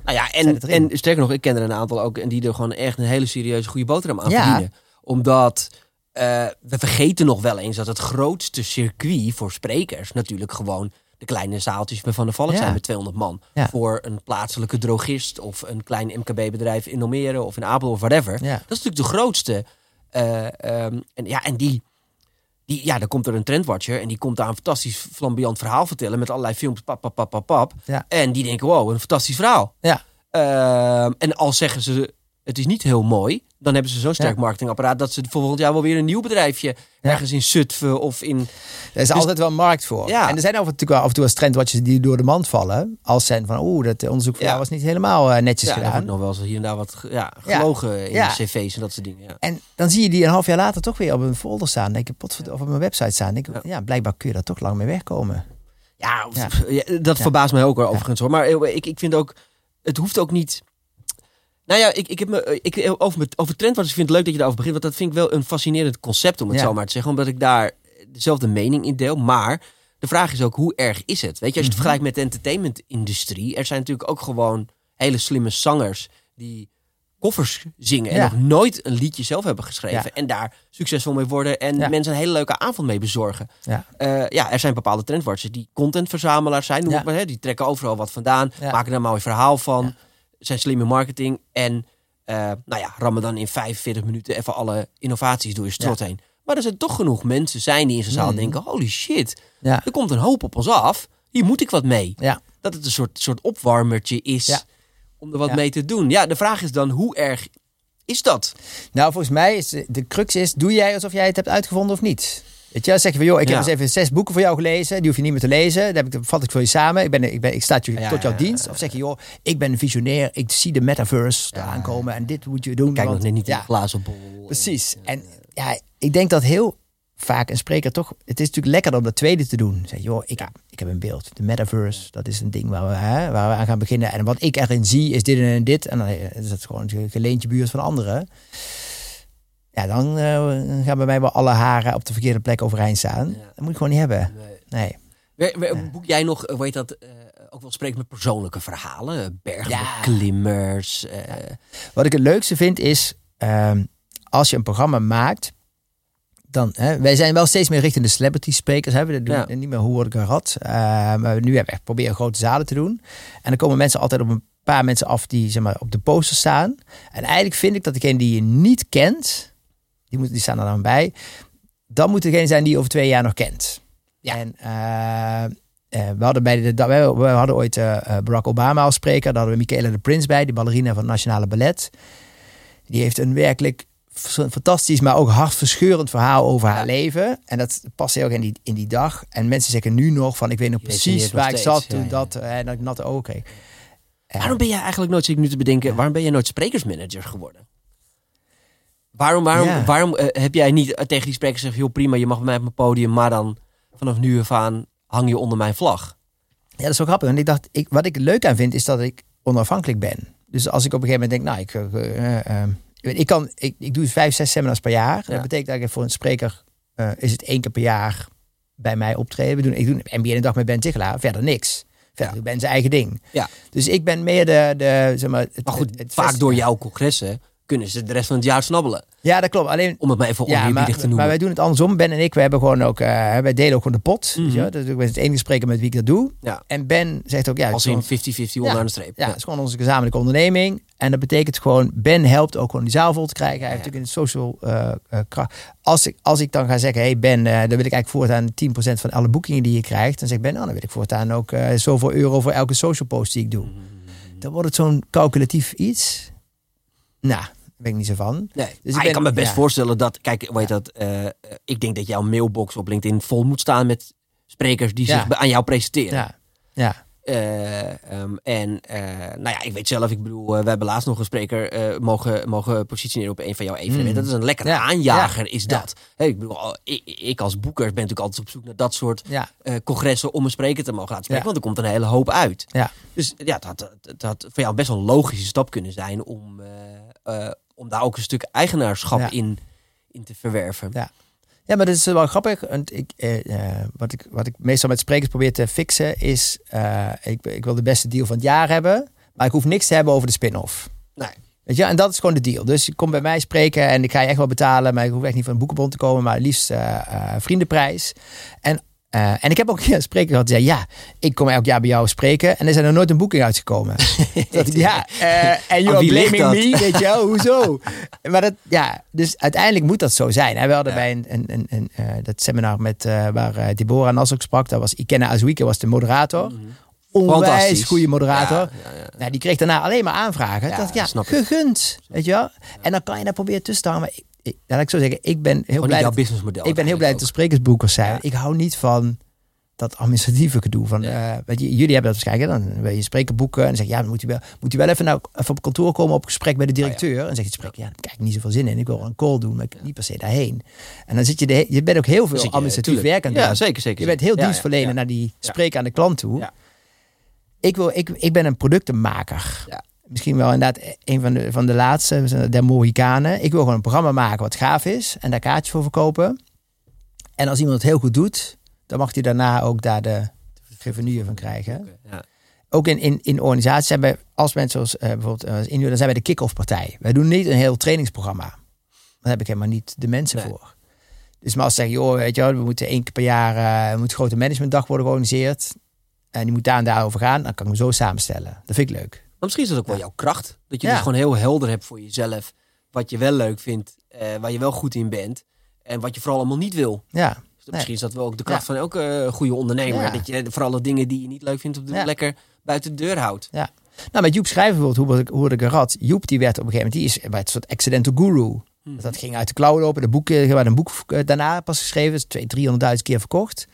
Nou ja, en, en sterker nog, ik ken er een aantal ook, en die er gewoon echt een hele serieuze goede boterham aan ja. verdienen. Omdat uh, we vergeten nog wel eens dat het grootste circuit voor sprekers natuurlijk gewoon de kleine zaaltjes van de Valk ja. zijn met tweehonderd man. Ja. Voor een plaatselijke drogist of een klein M K B-bedrijf in Almere of in Apel of whatever. Ja. Dat is natuurlijk de grootste. Uh, um, en ja, en die, die, ja, dan komt er een trendwatcher en die komt daar een fantastisch flamboyant verhaal vertellen met allerlei filmpjes, pap, pap, pap, pap, pap. Ja. En die denken, wow, een fantastisch verhaal. Ja. Uh, en al zeggen ze, het is niet heel mooi, dan hebben ze zo'n sterk ja. marketingapparaat dat ze volgend jaar wel weer een nieuw bedrijfje ja. ergens in Zutphen of in... Er is dus... altijd wel een markt voor. Ja. En er zijn af en toe, af en toe als trendwatchers die door de mand vallen. Als zijn van, oeh, dat onderzoek van ja. jou was niet helemaal uh, netjes ja, gedaan. Ja, nog wel eens hier en daar wat ja, gelogen ja. in ja. de cv's en dat soort dingen. Ja. En dan zie je die een half jaar later toch weer op een folder staan. Denk ik, pot, of op mijn website staan. Denk ik, ja. ja, blijkbaar kun je daar toch lang mee wegkomen. Ja, ja. ja dat ja. verbaast mij ook hoor, overigens. Ja. hoor. Maar ik, ik vind ook, het hoeft ook niet... Nou ja, ik, ik heb me, ik, over, over trendwatchers vind het leuk dat je daarover begint. Want dat vind ik wel een fascinerend concept, om het ja. zo maar te zeggen. Omdat ik daar dezelfde mening in deel. Maar de vraag is ook, hoe erg is het? Weet je, als je het vergelijkt met de entertainmentindustrie. Er zijn natuurlijk ook gewoon hele slimme zangers die koffers zingen. En ja. nog nooit een liedje zelf hebben geschreven. Ja. En daar succesvol mee worden. En ja. mensen een hele leuke avond mee bezorgen. Ja, uh, ja er zijn bepaalde trendwatchers die contentverzamelaars zijn. Ja. Maar, hè, die trekken overal wat vandaan. Ja. Maken daar maar een verhaal van. Ja. Zijn slimme marketing en uh, nou ja, rammen dan in vijfenveertig minuten even alle innovaties door je strot ja. heen. Maar er zijn toch genoeg mensen zijn die in zijn zaal mm. denken, holy shit, ja. er komt een hoop op ons af. Hier moet ik wat mee. Ja. Dat het een soort, soort opwarmertje is ja. om er wat ja. mee te doen. Ja, de vraag is dan, hoe erg is dat? Nou, volgens mij is de, de crux is, doe jij alsof jij het hebt uitgevonden of niet? Weet je, dan zeg je van, joh, ik ja. heb eens even zes boeken voor jou gelezen. Die hoef je niet meer te lezen. Dat, heb ik, dat vat ik voor je samen. Ik, ben, ik, ben, ik sta tot, ja, tot jouw ja, dienst. Of zeg je, joh, ik ben een visionair. Ik zie de metaverse ja, eraan komen. En dit moet je doen. Kijk nog niet in de glazen bol. Precies. En ja, ik denk dat heel vaak een spreker toch... Het is natuurlijk lekkerder om dat tweede te doen. Zeg, joh, ik, ja. ik heb een beeld. De metaverse, dat is een ding waar we, hè, waar we aan gaan beginnen. En wat ik erin zie, is dit en dit. En dan is dat gewoon een geleentje buurt van anderen. Ja, dan uh, gaan bij mij wel alle haren op de verkeerde plek overeind staan. Ja. Dat moet ik gewoon niet hebben. Nee. nee. nee. nee. Boek jij nog, hoe heet dat... Uh... ook wel spreekt met persoonlijke verhalen. Bergbeklimmers. Ja. Uh... Ja. Wat ik het leukste vind is... Uh, als je een programma maakt... dan... Hè, wij zijn wel steeds meer richting de celebrity sprekers. Hè? We doen ja. niet meer hoe word ik een rat. Uh, maar nu hebben we echt proberen grote zalen te doen. En dan komen mensen altijd op een paar mensen af... die zeg maar, op de poster staan. En eigenlijk vind ik dat degene die je niet kent... die, moet, die staan er dan bij. Dan moet degene zijn die je over twee jaar nog kent. Ja. En... Uh, Uh, we, hadden bij de, we, we hadden ooit uh, Barack Obama als spreker. Daar hadden we Michaela de Prins bij, die ballerina van het Nationale Ballet. Die heeft een werkelijk fantastisch, maar ook hartverscheurend verhaal over haar leven. En dat past heel erg in die, in die dag. En mensen zeggen nu nog van, ik weet nog je precies weet, waar nog ik steeds, zat toen ja, ja. dat. Uh, en dat ik natte ogen kreeg. Uh, waarom ben je eigenlijk nooit, zit ik nu te bedenken, ja. waarom ben je nooit sprekersmanager geworden? Waarom, waarom, ja. waarom uh, heb jij niet tegen die sprekers gezegd, joh prima, je mag bij mij op mijn podium, maar dan vanaf nu af aan... hang je onder mijn vlag? Ja, dat is wel grappig. En ik dacht, ik, wat ik leuk aan vind, is dat ik onafhankelijk ben. Dus als ik op een gegeven moment denk, nou, ik, uh, uh, ik, kan, ik, ik doe vijf, zes seminars per jaar. Ja. Dat betekent dat ik voor een spreker, uh, is het één keer per jaar bij mij optreden. We doen, ik doe een M B A in een dag met Ben Tiggelaar, verder niks. Verder ja. Ben zijn eigen ding. Ja. Dus ik ben meer de, de zeg maar... Het, maar goed, het, het vaak festival. Door jouw congressen kunnen ze de rest van het jaar snabbelen. Ja, dat klopt. Alleen, om het maar even oneerbiedig ja, te noemen. Maar wij doen het andersom. Ben en ik, we hebben gewoon ook, uh, wij delen ook gewoon de pot. Mm-hmm. Dus, ja, dat is het enige spreker met wie ik dat doe. Ja. En Ben zegt ook... ja, als in vijftig vijftig onderaan ja, de streep. Ja, het is gewoon onze gezamenlijke onderneming. En dat betekent gewoon, Ben helpt ook gewoon die zaal vol te krijgen. Hij ja. heeft natuurlijk een social uh, uh, kracht. Als ik, als ik dan ga zeggen, hey Ben, uh, dan wil ik eigenlijk voortaan tien procent van alle boekingen die je krijgt. Dan zegt Ben, nou, dan wil ik voortaan ook uh, zoveel euro voor elke social post die ik doe. Mm-hmm. Dan wordt het zo'n calculatief iets... Nou, daar ben ik niet zo van. Nee, dus ik, ben, ik kan me best ja. voorstellen dat... Kijk, weet ja. dat, uh, ik denk dat jouw mailbox op LinkedIn vol moet staan met sprekers die ja. zich aan jou presenteren. Ja. ja. Uh, um, en uh, nou ja, ik weet zelf, ik bedoel, uh, we hebben laatst nog een spreker uh, mogen, mogen positioneren op een van jouw evenementen. Mm. Dat is een lekkere ja. aanjager, is ja. dat. Ja. Hey, ik bedoel, ik, ik als boeker ben natuurlijk altijd op zoek naar dat soort ja. uh, congressen om een spreker te mogen laten spreken, ja. want er komt een hele hoop uit. Ja. Dus ja, dat, dat, dat had voor jou best wel een logische stap kunnen zijn om... Uh, Uh, om daar ook een stuk eigenaarschap ja. in, in te verwerven. Ja. ja, maar dat is wel grappig. Want ik, uh, wat, ik, wat ik meestal met sprekers probeer te fixen is... Uh, ik, ik wil de beste deal van het jaar hebben... maar ik hoef niks te hebben over de spin-off. Nee. Weet je? En dat is gewoon de deal. Dus je komt bij mij spreken en ik ga je echt wel betalen... maar ik hoef echt niet van een boekenbond te komen... maar liefst uh, uh, vriendenprijs. En, uh, en ik heb ook een spreker gehad die zei... ja, ik kom elk jaar bij jou spreken... en er zijn er nooit een boeking uitgekomen... Dat, ja, en uh, you're blaming dat? me, weet je wel, hoezo? Maar dat, ja, dus uiteindelijk moet dat zo zijn. Hè? We hadden ja. bij een, een, een, een, uh, dat seminar met, uh, waar uh, Deborah Nas ook sprak, daar was Ikenna Azuike, was de moderator. Mm-hmm. Onwijs goede moderator. Ja, ja, ja. Nou, die kreeg daarna alleen maar aanvragen. Ja, dat, ja, dat gegund, ik. weet je wel. Ja. En dan kan je daar proberen tussen te hangen. Maar ik, ik, laat ik zo zeggen, ik ben heel Gewoon blij dat, businessmodel ik ben heel blij dat de sprekersboekers zijn. Ja. Ik hou niet van... dat administratieve gedoe van ja. uh, weet je, jullie hebben dat waarschijnlijk, dan wil je spreker boeken en dan zeg je, ja, dan moet je wel, moet je wel even, nou, even op kantoor komen op gesprek bij de directeur oh, ja. en dan zeg je spreker, ja, daar krijg ik niet zoveel zin in, ik wil een call doen, maar ik ja. niet per se daarheen. En dan zit je de, je bent ook heel veel je, administratief werk aan het doen. Ja, zeker, zeker. Je bent heel ja, dienstverlener ja, ja. naar die spreker aan de klant toe. Ja. Ik wil, ik, ik ben een productenmaker. Ja. Misschien wel inderdaad een van de van de laatste, de Mohikanen. Ik wil gewoon een programma maken wat gaaf is en daar kaartjes voor verkopen. En als iemand het heel goed doet, dan mag hij daarna ook daar de revenue van krijgen. Ja. Ook in, in, in organisaties zijn wij, als mensen als, uh, bijvoorbeeld als individu, dan zijn wij de kick-off partij. Wij doen niet een heel trainingsprogramma. Daar heb ik helemaal niet de mensen nee. voor. Dus maar als ze zeggen, joh, weet je wel, we moeten één keer per jaar, uh, moet een grote managementdag worden georganiseerd. En die moet daar en daarover gaan. Dan kan ik me zo samenstellen. Dat vind ik leuk. Maar misschien is dat ook wel ja. jouw kracht. Dat je ja. dus gewoon heel helder hebt voor jezelf. Wat je wel leuk vindt. Uh, waar je wel goed in bent. En wat je vooral allemaal niet wil. Ja. Nee. Misschien is dat wel ook de kracht ja. van elke uh, goede ondernemer. Ja. Dat je vooral de dingen die je niet leuk vindt op de ja. lekker buiten de deur houdt. Ja. Nou, met Joep Schrijvers bijvoorbeeld, hoe, hoe, hoorde ik een rat. Joep die werd op een gegeven moment, die is een soort accidental guru. Hmm. Dat ging uit de klauwen lopen. De boek, er werd een boek uh, daarna pas geschreven. Is tweehonderd, driehonderdduizend keer verkocht.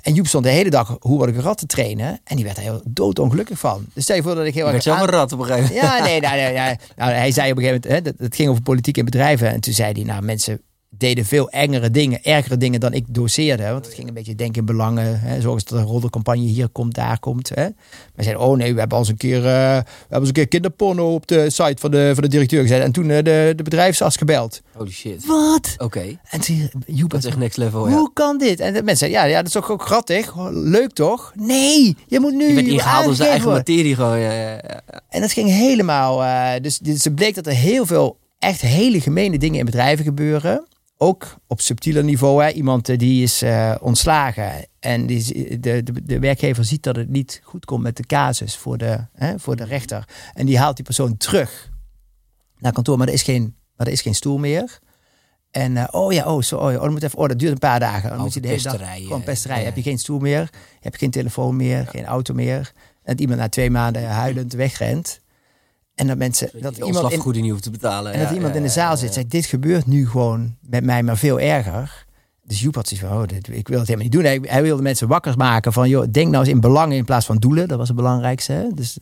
En Joep stond de hele dag hoe word ik een rat te trainen. En die werd er heel doodongelukkig van. Dus stel je voor dat ik heel erg... Je werd aan... zelf een rat op een gegeven moment. Ja, nee. Nou, nou, nou, nou, hij zei op een gegeven moment, hè, dat, dat ging over politiek en bedrijven. En toen zei hij, nou mensen... deden veel engere dingen, ergere dingen dan ik doseerde. Hè? Want het ging een beetje denken in belangen. Hè? Zorg dat een roddelcampagne hier komt, daar komt. Hè? Maar zeiden, oh nee, we hebben al eens een keer, uh, we hebben eens een keer kinderporno op de site van de, van de directeur gezet. En toen uh, de, de bedrijfsarts gebeld. Holy shit. Wat? Oké. Okay. En toen, Joep, dat is echt next level. Hoe ja. kan dit? En de mensen zeiden, ja, ja, dat is toch ook grappig? Leuk toch? Nee, je moet nu je bent ingehaald op zijn eigen materie gewoon. Ja, ja, ja. En dat ging helemaal... Uh, dus, dus het bleek dat er heel veel echt hele gemene dingen in bedrijven gebeuren. Ook op subtieler niveau. Hè. Iemand die is uh, ontslagen. En die, de, de, de werkgever ziet dat het niet goed komt met de casus voor de, hè, voor de rechter. En die haalt die persoon terug naar kantoor. Maar er is geen, maar er is geen stoel meer. En uh, oh ja, oh, zo, oh, ja, oh, dat moet even, oh, dat duurt een paar dagen. Dan oh, moet je de hele dag gewoon pesterijen. Ja. Heb je geen stoel meer. Heb je geen telefoon meer. Ja. Geen auto meer. En dat iemand na twee maanden huilend wegrent. En dat mensen dat, dat iemand ontslagvergoeding niet hoeft te betalen. En ja, dat iemand ja, in de zaal ja, zit en zegt, dit gebeurt nu gewoon met mij, maar veel erger. Dus Joep had zoiets van, oh, dit, ik wil het helemaal niet doen. Hij, hij wilde mensen wakker maken van, joh, denk nou eens in belangen in plaats van doelen. Dat was het belangrijkste. Hè? Dus,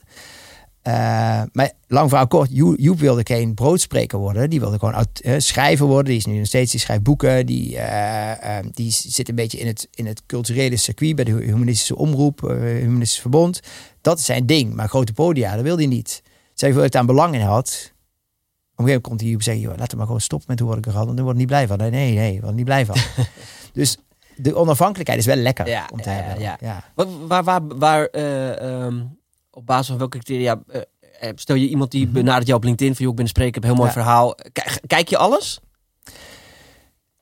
uh, maar lang verhaal kort, Joep, Joep wilde geen broodspreker worden. Die wilde gewoon uh, schrijver worden. Die is nu nog steeds, die schrijft boeken. Die, uh, uh, die zit een beetje in het, in het culturele circuit bij de humanistische omroep, uh, humanistisch verbond. Dat is zijn ding, maar grote podia, dat wilde hij niet. Zeg dat ik daar belang in had. Op een gegeven moment komt hij op zeggen, joh, laten we maar gewoon stoppen met hoe word ik er had. Want dan word ik niet blij van. Nee, nee, nee, word ik niet blij van. Dus de onafhankelijkheid is wel lekker ja, om te ja, hebben. Ja. Ja. Wat, waar, waar, waar uh, um, op basis van welke criteria... Uh, stel je iemand die mm-hmm. benadert jou op LinkedIn van, joh, ik ben een spreker, ik heb een heel mooi ja. verhaal. Kijk, kijk je alles?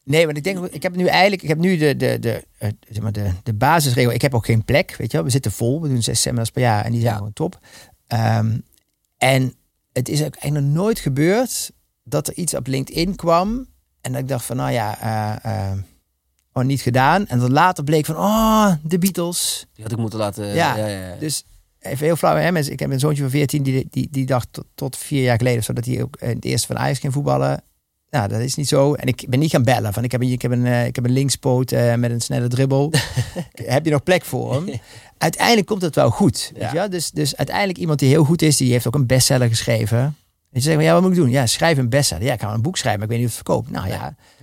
Nee, want ik denk, ik heb nu eigenlijk, ik heb nu de, de, de, de, de, de basisregel. Ik heb ook geen plek, weet je wel. We zitten vol, we doen zes seminars per jaar en die zijn ja. gewoon top. Um, En het is ook eigenlijk nog nooit gebeurd dat er iets op LinkedIn kwam. En dat ik dacht van, nou ja, uh, uh, oh, niet gedaan. En dan later bleek van, oh, de Beatles. Die had ik moeten laten. Ja, ja, ja, ja. Dus even heel flauw. Hè? Mensen, ik heb een zoontje van veertien, die, die, die dacht tot, tot vier jaar geleden... zodat hij ook het eerste van Ajax ging voetballen. Nou, dat is niet zo. En ik ben niet gaan bellen. Van, ik heb een, ik heb een, ik heb een linkspoot uh, met een snelle dribbel. Heb je nog plek voor hem? Uiteindelijk komt het wel goed. Weet ja. je? Dus, dus uiteindelijk iemand die heel goed is, die heeft ook een bestseller geschreven. En je zegt, maar ja, wat moet ik doen? Ja, schrijf een bestseller. Ja, ik ga een boek schrijven, maar ik weet niet of het verkoopt. Nou ja,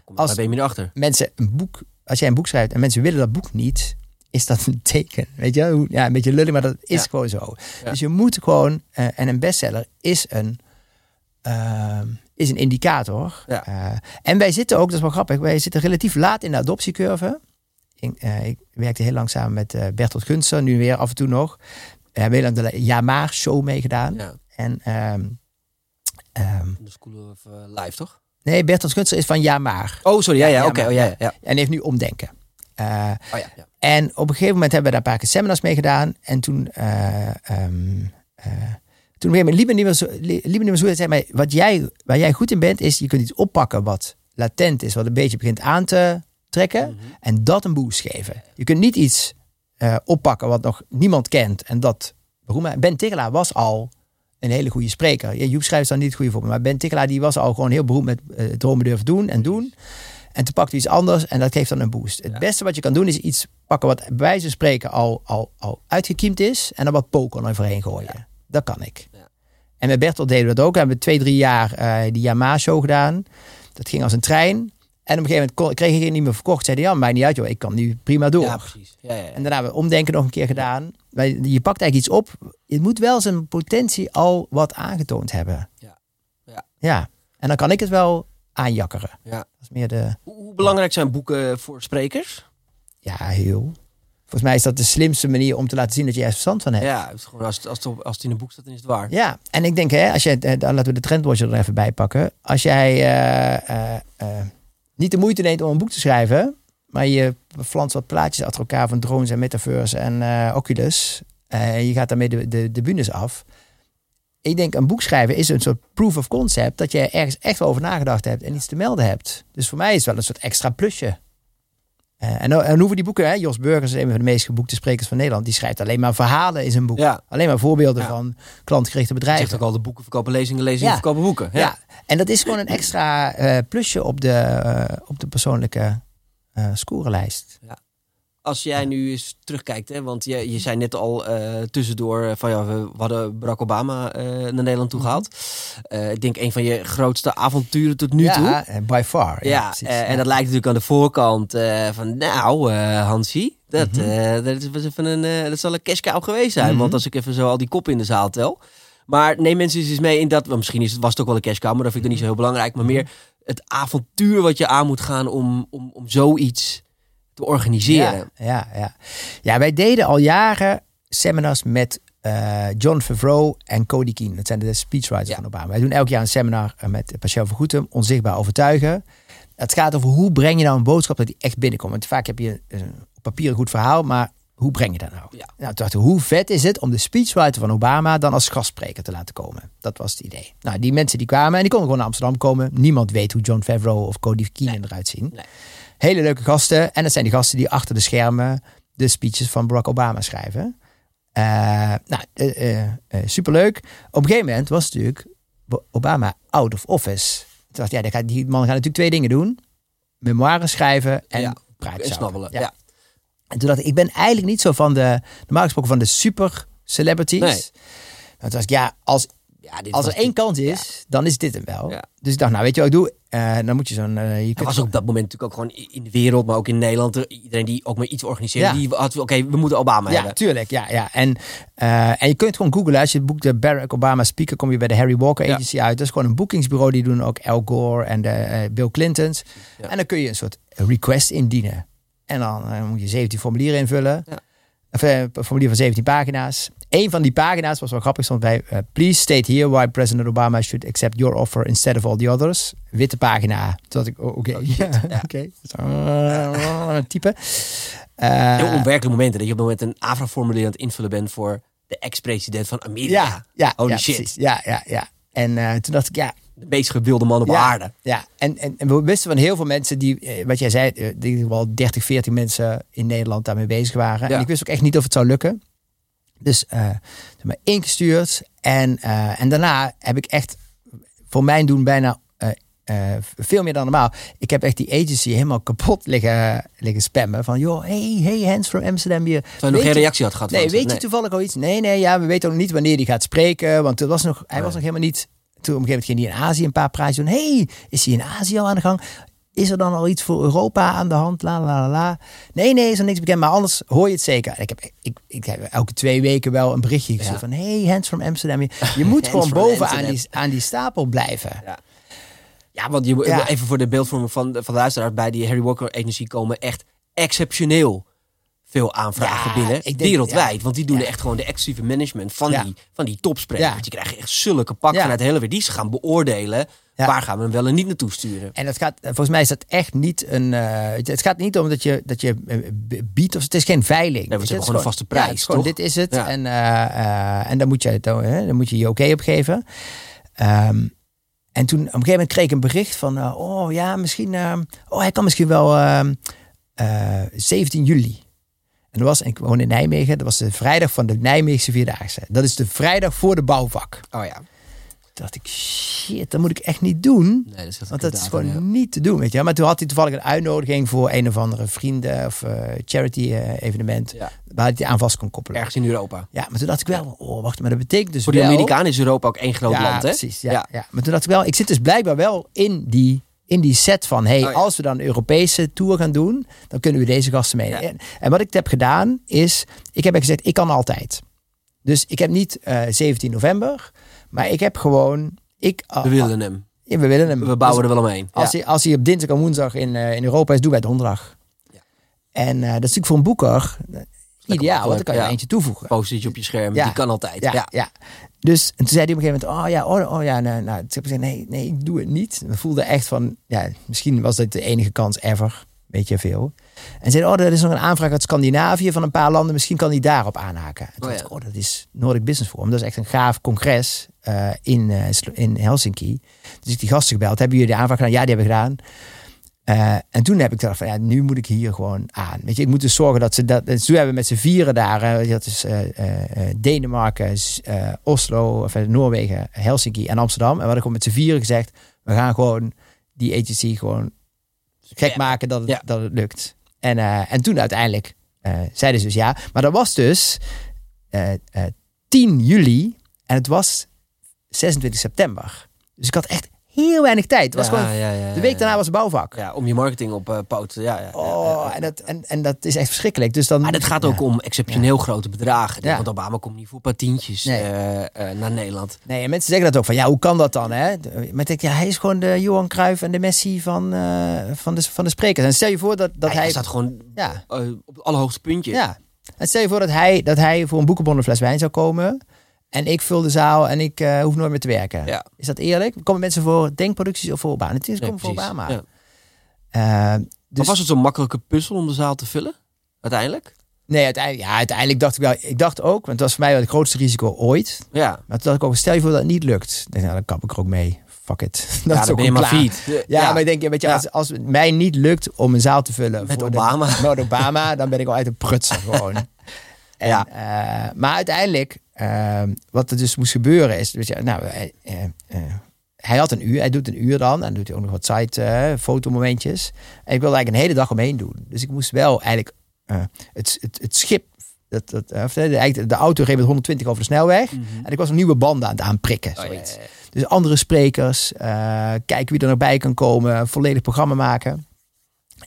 ja als ben je erachter. Mensen een boek, als jij een boek schrijft en mensen willen dat boek niet, is dat een teken. Weet je? Ja, een beetje lullig, maar dat is ja. gewoon zo. Ja. Dus je moet gewoon, uh, en een bestseller is een... Uh, is een indicator. Ja. Uh, en wij zitten ook, dat is wel grappig, wij zitten relatief laat in de adoptiecurve. Ik, uh, ik werkte heel lang samen met uh, Bertolt Gunster, nu weer af en toe nog. We hebben heel lang de Ja Maar show meegedaan. Ja. En, um, um, de School of uh, Life, toch? Nee, Bertolt Gunster is van Ja Maar. Oh, sorry, ja, ja, ja, ja oké. Okay, oh, ja, ja, ja. En heeft nu Omdenken. Uh, oh, ja, ja. En op een gegeven moment hebben we daar een paar keer seminars mee gedaan. En toen... Uh, um, uh, Toen liep me niet meer zo, liep me niet meer zo dat zei, maar wat jij, waar jij goed in bent, is je kunt iets oppakken wat latent is, wat een beetje begint aan te trekken mm-hmm. en dat een boost geven. Je kunt niet iets uh, oppakken wat nog niemand kent en dat beroemd. Ben Tiggelaar was al een hele goede spreker. Joep Schrijvers dan niet het goede voor me, maar Ben Tiggelaar die was al gewoon heel beroemd met uh, dromen durven doen en doen. En toen pakt hij iets anders en dat geeft dan een boost. Het ja. beste wat je kan doen is iets pakken wat bij wijze van spreken al, al, al uitgekiemd is en dan wat poker overheen gooien. Ja. Dat kan ik. Ja. En met Bertolt deden we dat ook. We hebben twee, drie jaar uh, die Yamaha-show gedaan. Dat ging als een trein. En op een gegeven moment kreeg ik het niet meer verkocht. Zeiden ja, mij niet uit joh. Ik kan nu prima door. Ja, precies. Ja, ja, ja. En daarna hebben we Omdenken nog een keer gedaan. Ja. Je pakt eigenlijk iets op. Je moet wel zijn potentie al wat aangetoond hebben. Ja. Ja. ja. En dan kan ik het wel aanjakkeren. Ja. Dat is meer de, hoe, hoe belangrijk ja. zijn boeken voor sprekers? Ja, heel... Volgens mij is dat de slimste manier om te laten zien dat je er verstand van hebt. Ja, als het, als, het, als het in een boek staat, dan is het waar. Ja, en ik denk, hè, als jij, dan laten we de trendwatcher er even bij pakken. Als jij uh, uh, uh, niet de moeite neemt om een boek te schrijven, maar je plant wat plaatjes achter elkaar van drones en metaverse en uh, Oculus. Uh, je gaat daarmee de, de, de bühnes af. Ik denk, een boek schrijven is een soort proof of concept dat je ergens echt wel over nagedacht hebt en iets te melden hebt. Dus voor mij is het wel een soort extra plusje. Uh, en dan hoeven die boeken, hè? Jos Burgers is een van de meest geboekte sprekers van Nederland. Die schrijft alleen maar verhalen in zijn boek. Ja. Alleen maar voorbeelden ja. van klantgerichte bedrijven. Hij zegt ook al de boeken verkopen lezingen, lezingen ja. verkopen boeken. Ja. ja, en dat is gewoon een extra uh, plusje op de, uh, op de persoonlijke uh, scorelijst. Ja. als jij nu eens terugkijkt, hè, want je, je zei net al uh, tussendoor van ja, we hadden Barack Obama uh, naar Nederland toe gehaald. Uh, ik denk een van je grootste avonturen tot nu ja, toe. Ja, by far. Ja, ja, precies, uh, ja, en dat lijkt natuurlijk aan de voorkant uh, van nou uh, Hansie, dat, mm-hmm. uh, dat, was even een, uh, dat zal een cash cow geweest zijn. Mm-hmm. Want als ik even zo al die kop in de zaal tel. Maar neem mensen eens mee in dat, well, misschien is, was het ook wel een cash cow, maar dat vind ik dan niet zo heel belangrijk. Maar meer het avontuur wat je aan moet gaan om, om, om zoiets te organiseren. Ja, ja, ja. Ja, wij deden al jaren seminars met uh, John Favreau en Cody Keen. Dat zijn de speechwriters ja. van Obama. Wij doen elk jaar een seminar met Pascal Vergoetem, Onzichtbaar Overtuigen. Het gaat over hoe breng je nou een boodschap dat die echt binnenkomt. Want vaak heb je een, op papier een goed verhaal, maar hoe breng je dat nou? Ja. Nou, toen dacht ik, hoe vet is het om de speechwriter van Obama dan als gastspreker te laten komen? Dat was het idee. Nou, die mensen die kwamen en die konden gewoon naar Amsterdam komen. Niemand weet hoe John Favreau of Cody Keen nee. eruit zien. Nee. Hele leuke gasten. En dat zijn die gasten die achter de schermen de speeches van Barack Obama schrijven. Uh, nou, uh, uh, uh, superleuk. Op een gegeven moment was natuurlijk Obama out of office. Toen dacht ik, ja, gaat, die man gaat natuurlijk twee dingen doen. Memoires schrijven en ja, praatjes snabbelen. Ja. Ja. En toen dacht ik, ik ben eigenlijk niet zo van de, normaal gesproken van de super celebrities. Nee. Toen dacht ik, ja, als... Ja, dit als er één kans is, ja. dan is dit hem wel. Ja. Dus ik dacht, nou weet je wat ik doe? Uh, dan moet je zo'n... Uh, je kunt... was ook op dat moment natuurlijk ook gewoon in de wereld, maar ook in Nederland. Iedereen die ook maar iets organiseerde, ja. die had, oké, okay, we moeten Obama ja, hebben. Tuurlijk, ja, tuurlijk. Ja. En, uh, en je kunt gewoon googlen. Als je het boek de Barack Obama Speaker, kom je bij de Harry Walker Agency ja. uit. Dat is gewoon een boekingsbureau. Die doen ook Al Gore en de uh, Bill Clintons. Ja. En dan kun je een soort request indienen. En dan uh, moet je zeventien formulieren invullen. Ja. Of uh, een formulier van zeventien pagina's. Een van die pagina's was wel grappig, stond bij uh, Please state here why President Obama should accept your offer instead of all the others. Witte pagina. Toen dacht ik, oké. Okay. Oh, ja, ja. Okay. Uh, typen. Uh, Heel onwerkelijke momenten. Dat je op het moment een AVRA-formulier aan het invullen bent voor de ex-president van Amerika. Ja, ja, holy ja, shit. Precies. Ja, ja, ja. En uh, toen dacht ik, ja. De meest gewilde man op ja, aarde. Ja, en, en, en we wisten van heel veel mensen die, wat jij zei, die wel dertig, veertig mensen in Nederland daarmee bezig waren. Ja. En ik wist ook echt niet of het zou lukken. Dus uh, zeg maar ingestuurd. En, uh, en daarna heb ik echt, voor mijn doen bijna uh, uh, veel meer dan normaal. Ik heb echt die agency helemaal kapot liggen, liggen spammen. Van joh, hey, hey Hans from Amsterdam hier. Terwijl je nog geen reactie had gehad. Nee, weet nee. je toevallig al iets? Nee, nee, ja, we weten nog niet wanneer hij gaat spreken. Want het was nog, hij nee. was nog helemaal niet... Toen op een gegeven moment ging hij in Azië een paar praatjes doen. Hey, is hij in Azië al aan de gang? Is er dan al iets voor Europa aan de hand? La, la, la, la. Nee, nee, is er niks bekend. Maar anders hoor je het zeker. Ik heb, ik, ik heb elke twee weken wel een berichtje ja. gezien van... Hey, Hans from Amsterdam. Je moet gewoon bovenaan die, aan die stapel blijven. Ja, ja want je moet ja. even voor de beeldvorming van, van de luisteraars... Bij die Harry Walker Agency komen echt exceptioneel veel aanvragen ja, binnen. Denk, wereldwijd. Ja, want die doen ja. echt gewoon de exclusieve management van ja. die, van die topsprekers. Ja. Je krijgt echt zulke pak ja. vanuit de hele wereld. Die ze gaan beoordelen... Ja. Waar gaan we hem wel en niet naartoe sturen? En dat gaat, volgens mij is dat echt niet een... Uh, het gaat niet om dat je, dat je biedt. Of, het is geen veiling. Nee, want ze hebben gewoon een vaste prijs, ja, toch? Gewoon, dit is het. Ja. En, uh, uh, en dan moet je dan, hè, dan moet je, je oké op geven. Um, en toen op een gegeven moment kreeg ik een bericht van... Uh, oh ja, misschien... Uh, oh, hij kan misschien wel uh, uh, zeventien juli. En dat was, en ik woon in Nijmegen. Dat was de vrijdag van de Nijmeegse Vierdaagse. Dat is de vrijdag voor de bouwvak. Oh ja. Dacht ik, shit, dat moet ik echt niet doen. Nee, dat want dat is gewoon ja. niet te doen, weet je. Maar toen had hij toevallig een uitnodiging voor een of andere vrienden of uh, charity uh, evenement. Ja. Waar hij die aan vast kon koppelen. Ergens in Europa. Ja, maar toen dacht ik wel, oh wacht, maar dat betekent dus voor de Amerikaan is Europa ook één groot ja, land, hè? Precies, ja, ja. ja. Maar toen dacht ik wel, ik zit dus blijkbaar wel in die, in die set van, hey, oh, ja. als we dan een Europese tour gaan doen, dan kunnen we deze gasten mee. Ja. En, en wat ik heb gedaan is, ik heb gezegd, ik kan altijd. Dus ik heb niet uh, zeventien november... Maar ik heb gewoon... Ik, oh, we willen hem. Ja, we willen hem. We bouwen dus, er wel omheen. Als, ja. hij, als hij op dinsdag en woensdag in, uh, in Europa is, doen wij donderdag. Ja. En uh, dat is natuurlijk voor een boeker uh, ideaal. Want dan kan je ja. eentje toevoegen. Postertje op je scherm, ja. die kan altijd. Ja, ja. ja. Dus en toen zei hij op een gegeven moment... Oh ja, oh, oh ja. Nou, nou, toen heb ik gezegd, nee, nee, ik doe het niet. En ik voelde echt van... ja, misschien was dit de enige kans ever. Weet je veel. En zei, oh, er is nog een aanvraag uit Scandinavië van een paar landen. Misschien kan die daarop aanhaken. En toen oh, ja. dacht ik, oh, dat is Nordic Business Forum. Dat is echt een gaaf congres uh, in, uh, in Helsinki. Dus ik die gasten gebeld. Hebben jullie de aanvraag gedaan? Ja, die hebben gedaan. Uh, en toen heb ik gedacht, van, ja, nu moet ik hier gewoon aan. Weet je, ik moet dus zorgen dat ze dat... Dus toen hebben we met z'n vieren daar... Uh, dat is uh, uh, Denemarken, uh, Oslo, of, uh, Noorwegen, Helsinki en Amsterdam. En we hadden gewoon met z'n vieren gezegd... We gaan gewoon die agency gewoon... gek maken dat het, ja. dat het lukt. En, uh, en toen uiteindelijk uh, zeiden ze dus ja. Maar dat was dus uh, uh, tien juli en het was zesentwintig september. Dus ik had echt heel weinig tijd. Het was ja, gewoon, ja, ja, de week daarna ja. was het bouwvak. Ja, om je marketing op uh, poot. Ja, ja, ja, oh, ja. En, dat, en, en dat is echt verschrikkelijk. Dus dan, maar dat gaat ook ja. om exceptioneel ja. grote bedragen. Ja. Want Obama komt niet voor een paar tientjes nee. uh, uh, naar Nederland. Nee, en mensen zeggen dat ook van, ja, hoe kan dat dan? Hè? Maar ik denk, ja, hij is gewoon de Johan Cruijff en de Messi van, uh, van, de, van de sprekers. En stel je voor dat, dat ja, hij... Hij staat gewoon ja. uh, op het allerhoogste puntje. Ja. En stel je voor dat hij, dat hij voor een boekenbon een fles wijn zou komen... En ik vul de zaal en ik uh, hoef nooit meer te werken. Ja. Is dat eerlijk? Komen mensen voor Denkproducties of voor Obama? Het is nee, komen voor Obama. Ja. Uh, dus... Maar was het zo'n makkelijke puzzel om de zaal te vullen? Uiteindelijk? Nee, uiteindelijk, ja, uiteindelijk dacht ik wel. Ik dacht ook, want het was voor mij wel het grootste risico ooit. Ja. Maar toen dacht ik ook, stel je voor dat het niet lukt. Dan, nou, dan kap ik er ook mee. Fuck it. Dat ja, is ook ben klaar. Ja, ja, maar ik denk, weet je, ja. als, als het mij niet lukt om een zaal te vullen... Met voor Obama. De, met Obama, dan ben ik al uit de prutsen gewoon. En, ja. uh, maar uiteindelijk... Uh, wat er dus moest gebeuren is... Weet je, nou, hij, uh, uh, hij had een uur, hij doet een uur dan... en doet hij ook nog wat site-fotomomentjes. Uh, en ik wilde eigenlijk een hele dag omheen doen. Dus ik moest wel eigenlijk uh, het, het, het schip... Dat, dat, uh, de, de auto reed met honderdtwintig over de snelweg... Mm-hmm. En ik was een nieuwe banden aan het aanprikken. Oh, zoiets. Ja, ja, ja. Dus andere sprekers, uh, kijken wie er nog bij kan komen... volledig programma maken.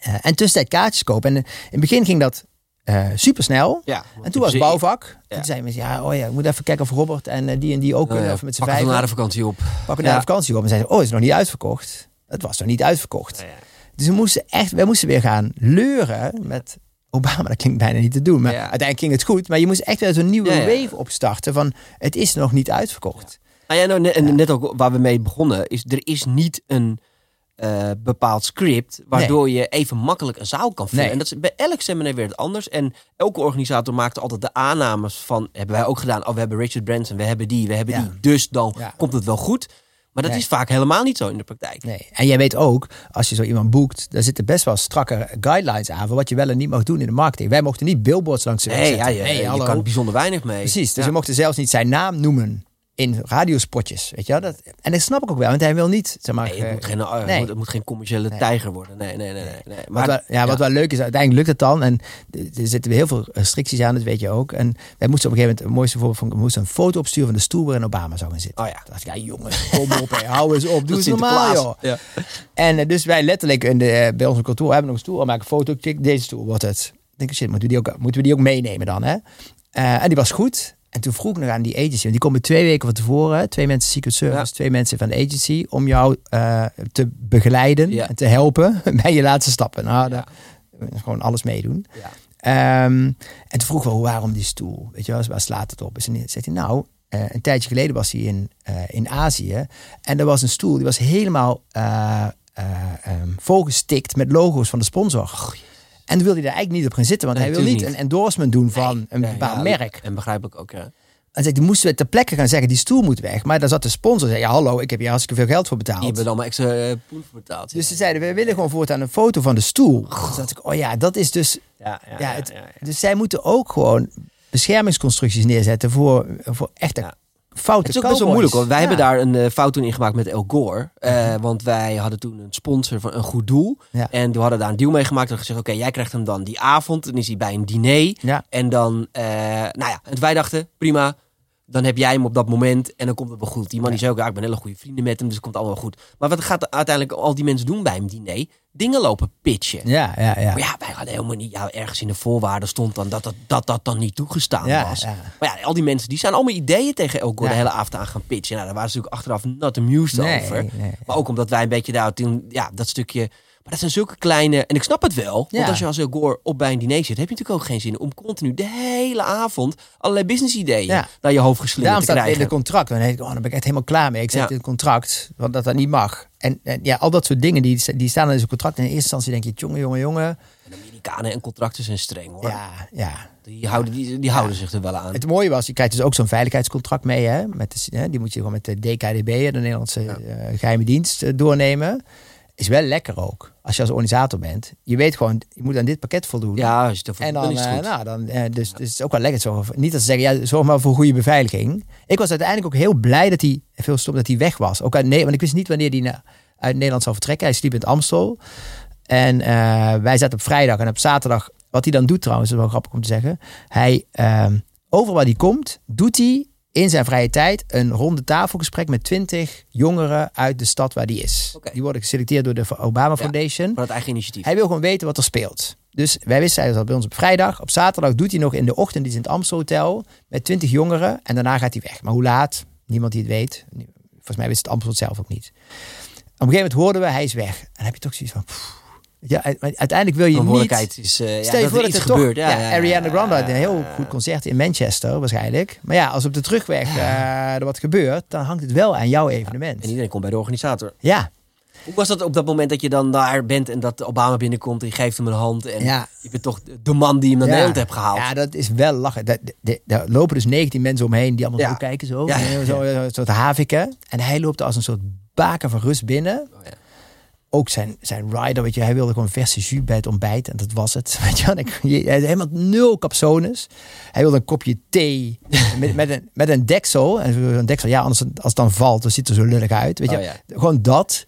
Uh, en tussentijd kaartjes kopen. En in het begin ging dat... Uh, supersnel. Ja, en toen was het bouwvak. Ja. Toen zeiden mensen, ja, oh ja, ik moet even kijken of Robert en uh, die en die ook kunnen. Uh, of met z'n vijf. Pakken we naar de vakantie op. Pakken ja. naar de vakantie op. En zeiden, oh, is het nog niet uitverkocht? Het was nog niet uitverkocht. Ja, ja. Dus we moesten echt, we moesten weer gaan leuren met Obama. Dat klinkt bijna niet te doen. Maar ja. uiteindelijk ging het goed. Maar je moest echt weer zo'n nieuwe ja, ja. wave opstarten van, het is nog niet uitverkocht. Ja. Nou ja, nou, en ja. net ook waar we mee begonnen, is er is niet een... Uh, bepaald script, waardoor nee. je even makkelijk een zaal kan vullen. Nee. En dat is bij elk seminar weer het anders. En elke organisator maakt altijd de aannames van... hebben wij ook gedaan, oh, we hebben Richard Branson, we hebben die, we hebben ja. die. Dus dan ja. komt het wel goed. Maar dat nee. is vaak helemaal niet zo in de praktijk. Nee. En jij weet ook, als je zo iemand boekt... daar zitten best wel strakke guidelines aan... voor wat je wel en niet mag doen in de marketing. Wij mochten niet billboards langs de weg zetten. Nee, ja, je, hey, je kan er bijzonder weinig mee. Precies, dus ja. we mochten zelfs niet zijn naam noemen... in radiospotjes, weet je wel? Dat, en dat snap ik ook wel, want hij wil niet... Zeg maar, nee, het, moet geen, uh, nee. het moet geen commerciële nee. tijger worden. Nee, nee, nee. nee, nee. Maar, wat wel, ja, wat ja. wel leuk is, uiteindelijk lukt het dan. En er zitten heel veel restricties aan, dat weet je ook. En wij moesten op een gegeven moment... het mooiste voorbeeld van, we moesten een foto opsturen van de stoel waarin Obama zou gaan zitten. Oh ja. Toen dacht ik, ja jongens, kom op, hey, hou eens op. Doe het normaal, joh. Ja. En dus wij letterlijk in de, bij onze kantoor... hebben we nog een stoel, maak een foto, check, deze stoel wordt het. Ik denk, shit, moeten we die ook, moeten we die ook meenemen dan, hè? Uh, en die was goed... En toen vroeg ik nog aan die agency, want die komen twee weken van tevoren. Twee mensen Secret Service, ja. twee mensen van de agency. Om jou uh, te begeleiden ja. en te helpen bij je laatste stappen. Nou, ja. daar, gewoon alles meedoen. Ja. Um, en toen vroeg ik wel, waarom die stoel? Weet je wel, waar slaat het op? En toen zei hij, nou, uh, een tijdje geleden was hij in, uh, in Azië. En er was een stoel, die was helemaal uh, uh, um, volgestikt met logo's van de sponsor. En toen wil hij daar eigenlijk niet op gaan zitten. Want nee, hij wil niet, niet een endorsement doen van nee, een bepaald ja, merk. En begrijpelijk ook, ja. En zei, die moesten we ter plekke gaan zeggen, die stoel moet weg. Maar daar zat de sponsor en zei, ja hallo, ik heb hier hartstikke veel geld voor betaald. Je bent allemaal extra uh, poel betaald. Dus ja. ze zeiden, we willen gewoon voortaan een foto van de stoel. Oh. Dus dacht ik, oh ja, dat is dus... Ja, ja, ja, het, ja, ja, ja. Dus zij moeten ook gewoon beschermingsconstructies neerzetten voor, voor echte... Ja. Fouten. Het is ook best wel moeilijk hoor. Wij ja. hebben daar een uh, fout toen ingemaakt met Al Gore. Uh, ja. Want wij hadden toen een sponsor van een goed doel. Ja. En we hadden daar een deal mee gemaakt. En gezegd, oké, okay, jij krijgt hem dan die avond. Dan is hij bij een diner. Ja. En dan, uh, nou ja, en wij dachten, prima. Dan heb jij hem op dat moment en dan komt het wel goed. Die man ja. die zei ook, ja, ik ben hele goede vrienden met hem. Dus het komt allemaal goed. Maar wat gaat uiteindelijk al die mensen doen bij een diner? Dingen lopen pitchen. Ja, ja, ja. Maar ja, wij hadden helemaal niet... Ja, ergens in de voorwaarden stond dan dat dat, dat, dat dan niet toegestaan ja, was. Ja. Maar ja, al die mensen die zijn allemaal ideeën tegen Al Gore ja. de hele avond aan gaan pitchen. Nou, daar waren ze natuurlijk achteraf not amused nee, over. Nee, maar ook omdat wij een beetje daar... Ja, dat stukje... Maar dat zijn zulke kleine... En ik snap het wel. Want ja. als je als Al Gore op bij een diner zit... heb je natuurlijk ook geen zin om continu de hele avond... allerlei business-ideeën ja. naar je hoofd geslingerd te krijgen. Daarom staat het in het contract. En dan denk ik, oh, daar ben ik echt helemaal klaar mee. Ik zet ja. in het contract, want dat dat niet mag. En, en ja, al dat soort dingen, die, die staan in zo'n contract. En in eerste instantie denk je, jongen, jongen, jongen. En Amerikanen en contracten zijn streng, hoor. Ja, ja. Die houden, die, die ja. houden zich er wel aan. Het mooie was, je krijgt dus ook zo'n veiligheidscontract mee. Hè? Met de, hè? Die moet je gewoon met de D K D B, de Nederlandse ja. uh, geheime dienst, uh, doornemen. Is wel lekker ook, als je als organisator bent. Je weet gewoon, je moet aan dit pakket voldoen. Ja, als je dat voldoet, en dan, dan is het goed. Nou, dan, dus, dus het is ook wel lekker. Zorgen. Niet dat ze zeggen, ja, zorg maar voor goede beveiliging. Ik was uiteindelijk ook heel blij dat hij, veel stom, dat hij weg was. Ook uit nee, want ik wist niet wanneer hij na, uit Nederland zou vertrekken. Hij sliep in het Amstel. En uh, wij zaten op vrijdag en op zaterdag Wat hij dan doet trouwens, is wel grappig om te zeggen. Hij, uh, overal waar hij komt, doet hij in zijn vrije tijd een ronde tafelgesprek met twintig jongeren uit de stad waar hij is. Okay. Die worden geselecteerd door de Obama Foundation. Ja, voor het eigen initiatief. Hij wil gewoon weten wat er speelt. Dus wij wisten eigenlijk dat bij ons op vrijdag. Op zaterdag doet hij nog in de ochtend iets in het Amstel Hotel met twintig jongeren. En daarna gaat hij weg. Maar hoe laat? Niemand die het weet. Volgens mij wist het Amstel zelf ook niet. Op een gegeven moment hoorden we, hij is weg. En dan heb je toch zoiets van... Pff, ja, uiteindelijk wil je verantwoordelijkheid niet... Is, uh, stel je ja, voor dat er toch... Gebeurt, ja, ja, ja, ja, Ariana Grande had een heel uh, goed concert in Manchester waarschijnlijk. Maar ja, als op de terugweg uh, er wat gebeurt... dan hangt het wel aan jouw evenement. Ja, en iedereen komt bij de organisator. Ja. Hoe was dat op dat moment dat je dan daar bent... en dat Obama binnenkomt en je geeft hem een hand... en ja. je bent toch de man die hem naar ja. Nederland hebt gehaald? Ja, dat is wel lachen. Daar, daar lopen dus negentien mensen omheen... die allemaal ja. zo kijken, zo. Ja. Ja. zo een soort haviken. En hij loopt als een soort baken van rust binnen... Oh, ja. Ook zijn, zijn rider, weet je, hij wilde gewoon verse jus bij het ontbijt. En dat was het. Weet je, hij had helemaal nul capsones. Hij wilde een kopje thee met, met, een, met een deksel. En een deksel, ja, anders als het dan valt, dan ziet het er zo lullig uit. Weet je, oh, ja. Gewoon dat.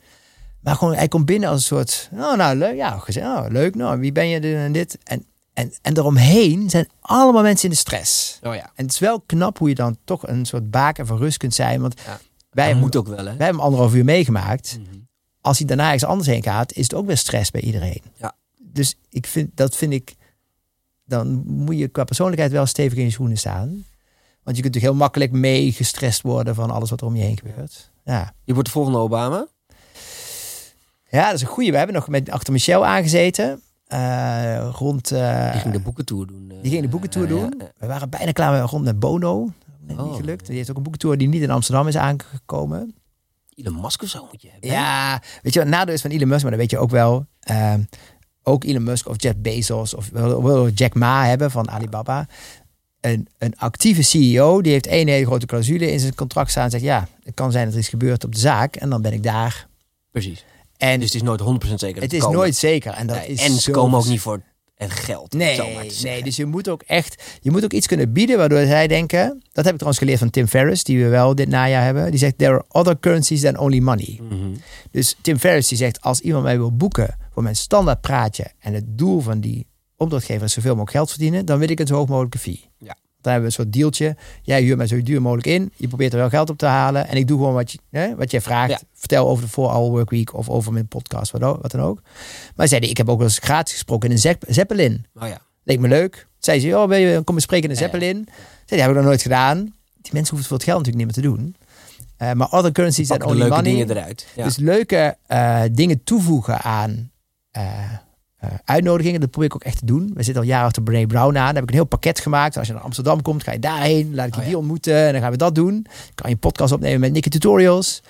Maar gewoon, hij komt binnen als een soort, oh, nou, leuk, ja, oh, leuk, nou, wie ben je en dit? En, en, en daaromheen zijn allemaal mensen in de stress. Oh, ja. En het is wel knap hoe je dan toch een soort baken van rust kunt zijn. Want ja. wij, hebben, moet ook wel, hè? Wij hebben anderhalf uur meegemaakt. Mm-hmm. Als hij daarna ergens anders heen gaat, is het ook weer stress bij iedereen. Ja. Dus ik vind, dat vind ik... Dan moet je qua persoonlijkheid wel stevig in je schoenen staan. Want je kunt natuurlijk heel makkelijk mee gestrest worden van alles wat er om je heen gebeurt. Ja. Je wordt de volgende Obama? Ja, dat is een goeie. We hebben nog met achter Michelle aangezeten. Uh, rond, uh, die ging de boekentour doen. Uh, die ging de boekentour uh, doen. Ja, ja. We waren bijna klaar met, rond met Bono. Net oh, niet gelukt. Die heeft ook een boekentour die niet in Amsterdam is aangekomen. Elon Musk of zo moet je hebben. Ja, weet je wat het nadeel is van Elon Musk, maar dat weet je ook wel. Uh, ook Elon Musk of Jeff Bezos of wil Jack Ma hebben van Alibaba. Een, een actieve C E O, die heeft één hele grote clausule in zijn contract staan. En zegt, ja, het kan zijn dat er iets gebeurt op de zaak en dan ben ik daar. Precies. En dus het is nooit honderd procent zeker. Het, het is komen. nooit zeker. En, dat nee, is en ze komen ook niet voor het geld. Nee, nee, dus je moet ook echt, je moet ook iets kunnen bieden waardoor zij denken, dat heb ik trouwens geleerd van Tim Ferriss, die we wel dit najaar hebben. Die zegt, there are other currencies than only money. Mm-hmm. Dus Tim Ferriss die zegt, als iemand mij wil boeken voor mijn standaard praatje en het doel van die opdrachtgever is zoveel mogelijk geld verdienen, dan wil ik een zo hoog mogelijke fee. Ja. Dan hebben we een soort dealtje. Jij huurt mij zo duur mogelijk in. Je probeert er wel geld op te halen. En ik doe gewoon wat, je, hè, wat jij vraagt. Ja. Vertel over de four hour workweek of over mijn podcast. Wat dan ook. Maar zeiden, ik heb ook wel eens gratis gesproken in een Zeppelin. Oh ja. Leek me leuk. Zei ze, oh, ben je, kom eens spreken in een Zeppelin. Ja, ja. Zei, dat heb ik nog nooit gedaan. Die mensen hoeven het voor het geld natuurlijk niet meer te doen. Uh, maar other currencies zijn only leuke money. Dingen eruit. Ja. Dus leuke uh, dingen toevoegen aan... Uh, Uh, uitnodigingen, dat probeer ik ook echt te doen. We zitten al jaren achter Brené Brown aan. Daar heb ik een heel pakket gemaakt. Als je naar Amsterdam komt, ga je daarheen. Laat ik je oh, ja. die ontmoeten. En dan gaan we dat doen. Kan je een podcast opnemen met Nikke Tutorials.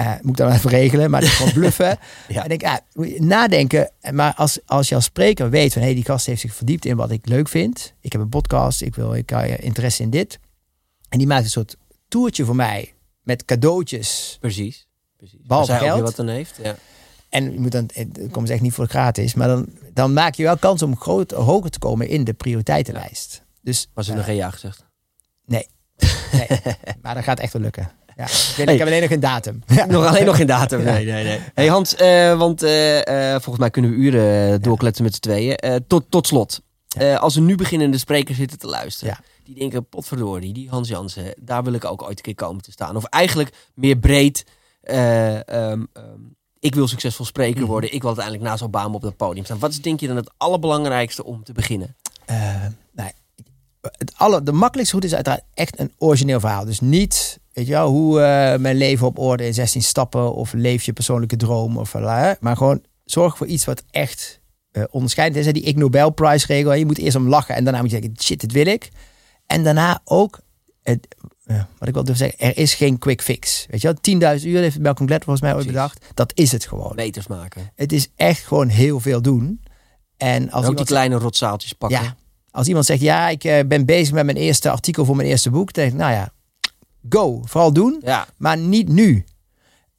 Uh, moet ik dan even regelen. Maar dat is gewoon bluffen. ja. En denk, uh, moet je nadenken. Maar als, als je als spreker weet van... Hey, die gast heeft zich verdiept in wat ik leuk vind. Ik heb een podcast. Ik wil ik, uh, interesse in dit. En die maakt een soort toertje voor mij. Met cadeautjes. Precies. Precies. Behalve geld. Als hij wat dan heeft, ja. En je moet dan, het komt echt niet voor gratis. Maar dan, dan maak je wel kans om groot, hoger te komen in de prioriteitenlijst. Dus, was er nog geen ja gezegd? Nee. nee. Maar dat gaat echt wel lukken. Ja. Ik, hey. ik heb alleen nog geen datum. Ja. Nog alleen nog geen datum. Nee, nee, nee. Hey Hans, uh, want uh, uh, volgens mij kunnen we uren doorkletsen ja. met z'n tweeën. Uh, tot, tot slot. Ja. Uh, als er nu beginnende sprekers zitten te luisteren. Ja. Die denken, potverdorie, die Hans Jansen. Daar wil ik ook ooit een keer komen te staan. Of eigenlijk meer breed... Uh, um, um, Ik wil succesvol spreker worden. Ik wil uiteindelijk naast Obama op dat podium staan. Wat is denk je dan het allerbelangrijkste om te beginnen? Uh, nou, het alle, de makkelijkste route is uiteraard echt een origineel verhaal. Dus niet, weet je wel, hoe uh, mijn leven op orde in zestien stappen. Of leef je persoonlijke droom. Of, uh, maar gewoon zorg voor iets wat echt uh, onderscheidend is. Hè? Die Ig Nobel Prize regel. Je moet eerst om lachen en daarna moet je denken, shit, dit wil ik. En daarna ook... Het, Uh, wat ik wel durf te zeggen, er is geen quick fix. Weet je wel, tienduizend uur heeft Malcolm Gladwell volgens mij ooit Precies. bedacht. Dat is het gewoon. Meters maken. Het is echt gewoon heel veel doen. En als en ook die kleine rotzaaltjes pakken. Ja, als iemand zegt, ja, ik uh, ben bezig met mijn eerste artikel voor mijn eerste boek. Dan denk ik, nou ja, go. Vooral doen, ja. maar niet nu.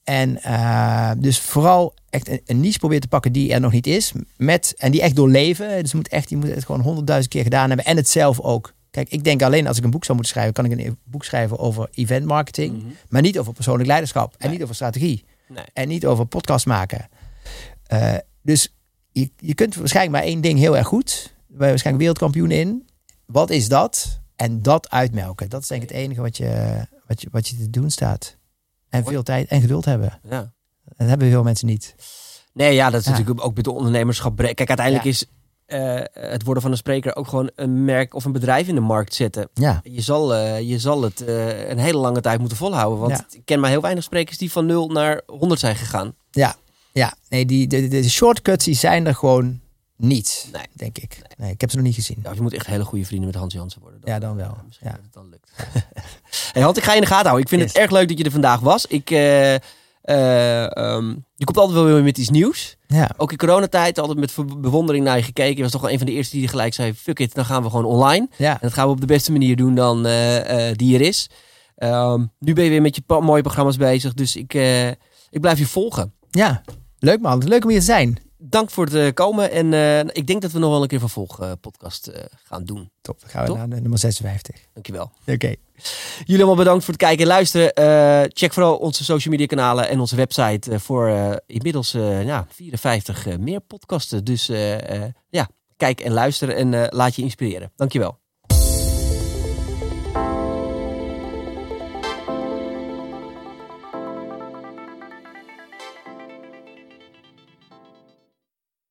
En uh, dus vooral echt een, een niche proberen te pakken die er nog niet is. Met, en die echt doorleven. Dus moet echt, je moet het gewoon honderdduizend keer gedaan hebben. En het zelf ook. Kijk, ik denk alleen als ik een boek zou moeten schrijven... kan ik een boek schrijven over event marketing... Mm-hmm. maar niet over persoonlijk leiderschap... en nee. niet over strategie... Nee. en niet over podcast maken. Uh, dus je, je kunt waarschijnlijk maar één ding heel erg goed. Daar ben je waarschijnlijk wereldkampioen in. Wat is dat? En dat uitmelken. Dat is denk ik het enige wat je, wat je, wat je te doen staat. En veel tijd en geduld hebben. Ja. Dat hebben veel mensen niet. Nee, ja, dat is ja. natuurlijk ook bij de ondernemerschap. Kijk, uiteindelijk ja. is uh, het worden van een spreker ook gewoon een merk of een bedrijf in de markt zetten. Ja. Je zal, uh, je zal het uh, een hele lange tijd moeten volhouden. Want ja. ik ken maar heel weinig sprekers die van nul naar honderd zijn gegaan. Ja, ja. Nee, die, de, de shortcuts die zijn er gewoon niet, nee. denk ik. Nee. nee, ik heb ze nog niet gezien. Ja, je moet echt hele goede vrienden met Hans Jansen worden. Dan, ja, dan wel. Uh, misschien ja. dat het dan lukt. Hey Hans, ik ga je in de gaten houden. Ik vind yes. het erg leuk dat je er vandaag was. Ik... Uh, Uh, um, je komt altijd wel weer met iets nieuws. Ja. Ook in coronatijd altijd met bewondering naar je gekeken. Je was toch wel een van de eerste die gelijk zei... fuck it, dan gaan we gewoon online. Ja. En dat gaan we op de beste manier doen dan uh, uh, die er is. Um, nu ben je weer met je pa- mooie programma's bezig. Dus ik, uh, ik blijf je volgen. Ja, leuk man. Leuk om hier te zijn. Dank voor het uh, komen. En uh, ik denk dat we nog wel een keer vervolgpodcast uh, uh, gaan doen. Top, dan gaan we Top? naar nummer zesenvijftig. Dankjewel. Oké. Okay. Jullie allemaal bedankt voor het kijken en luisteren. Uh, check vooral onze social media kanalen en onze website uh, voor uh, inmiddels uh, ja, vierenvijftig uh, meer podcasten. Dus uh, uh, ja, kijk en luister en uh, laat je inspireren. Dankjewel.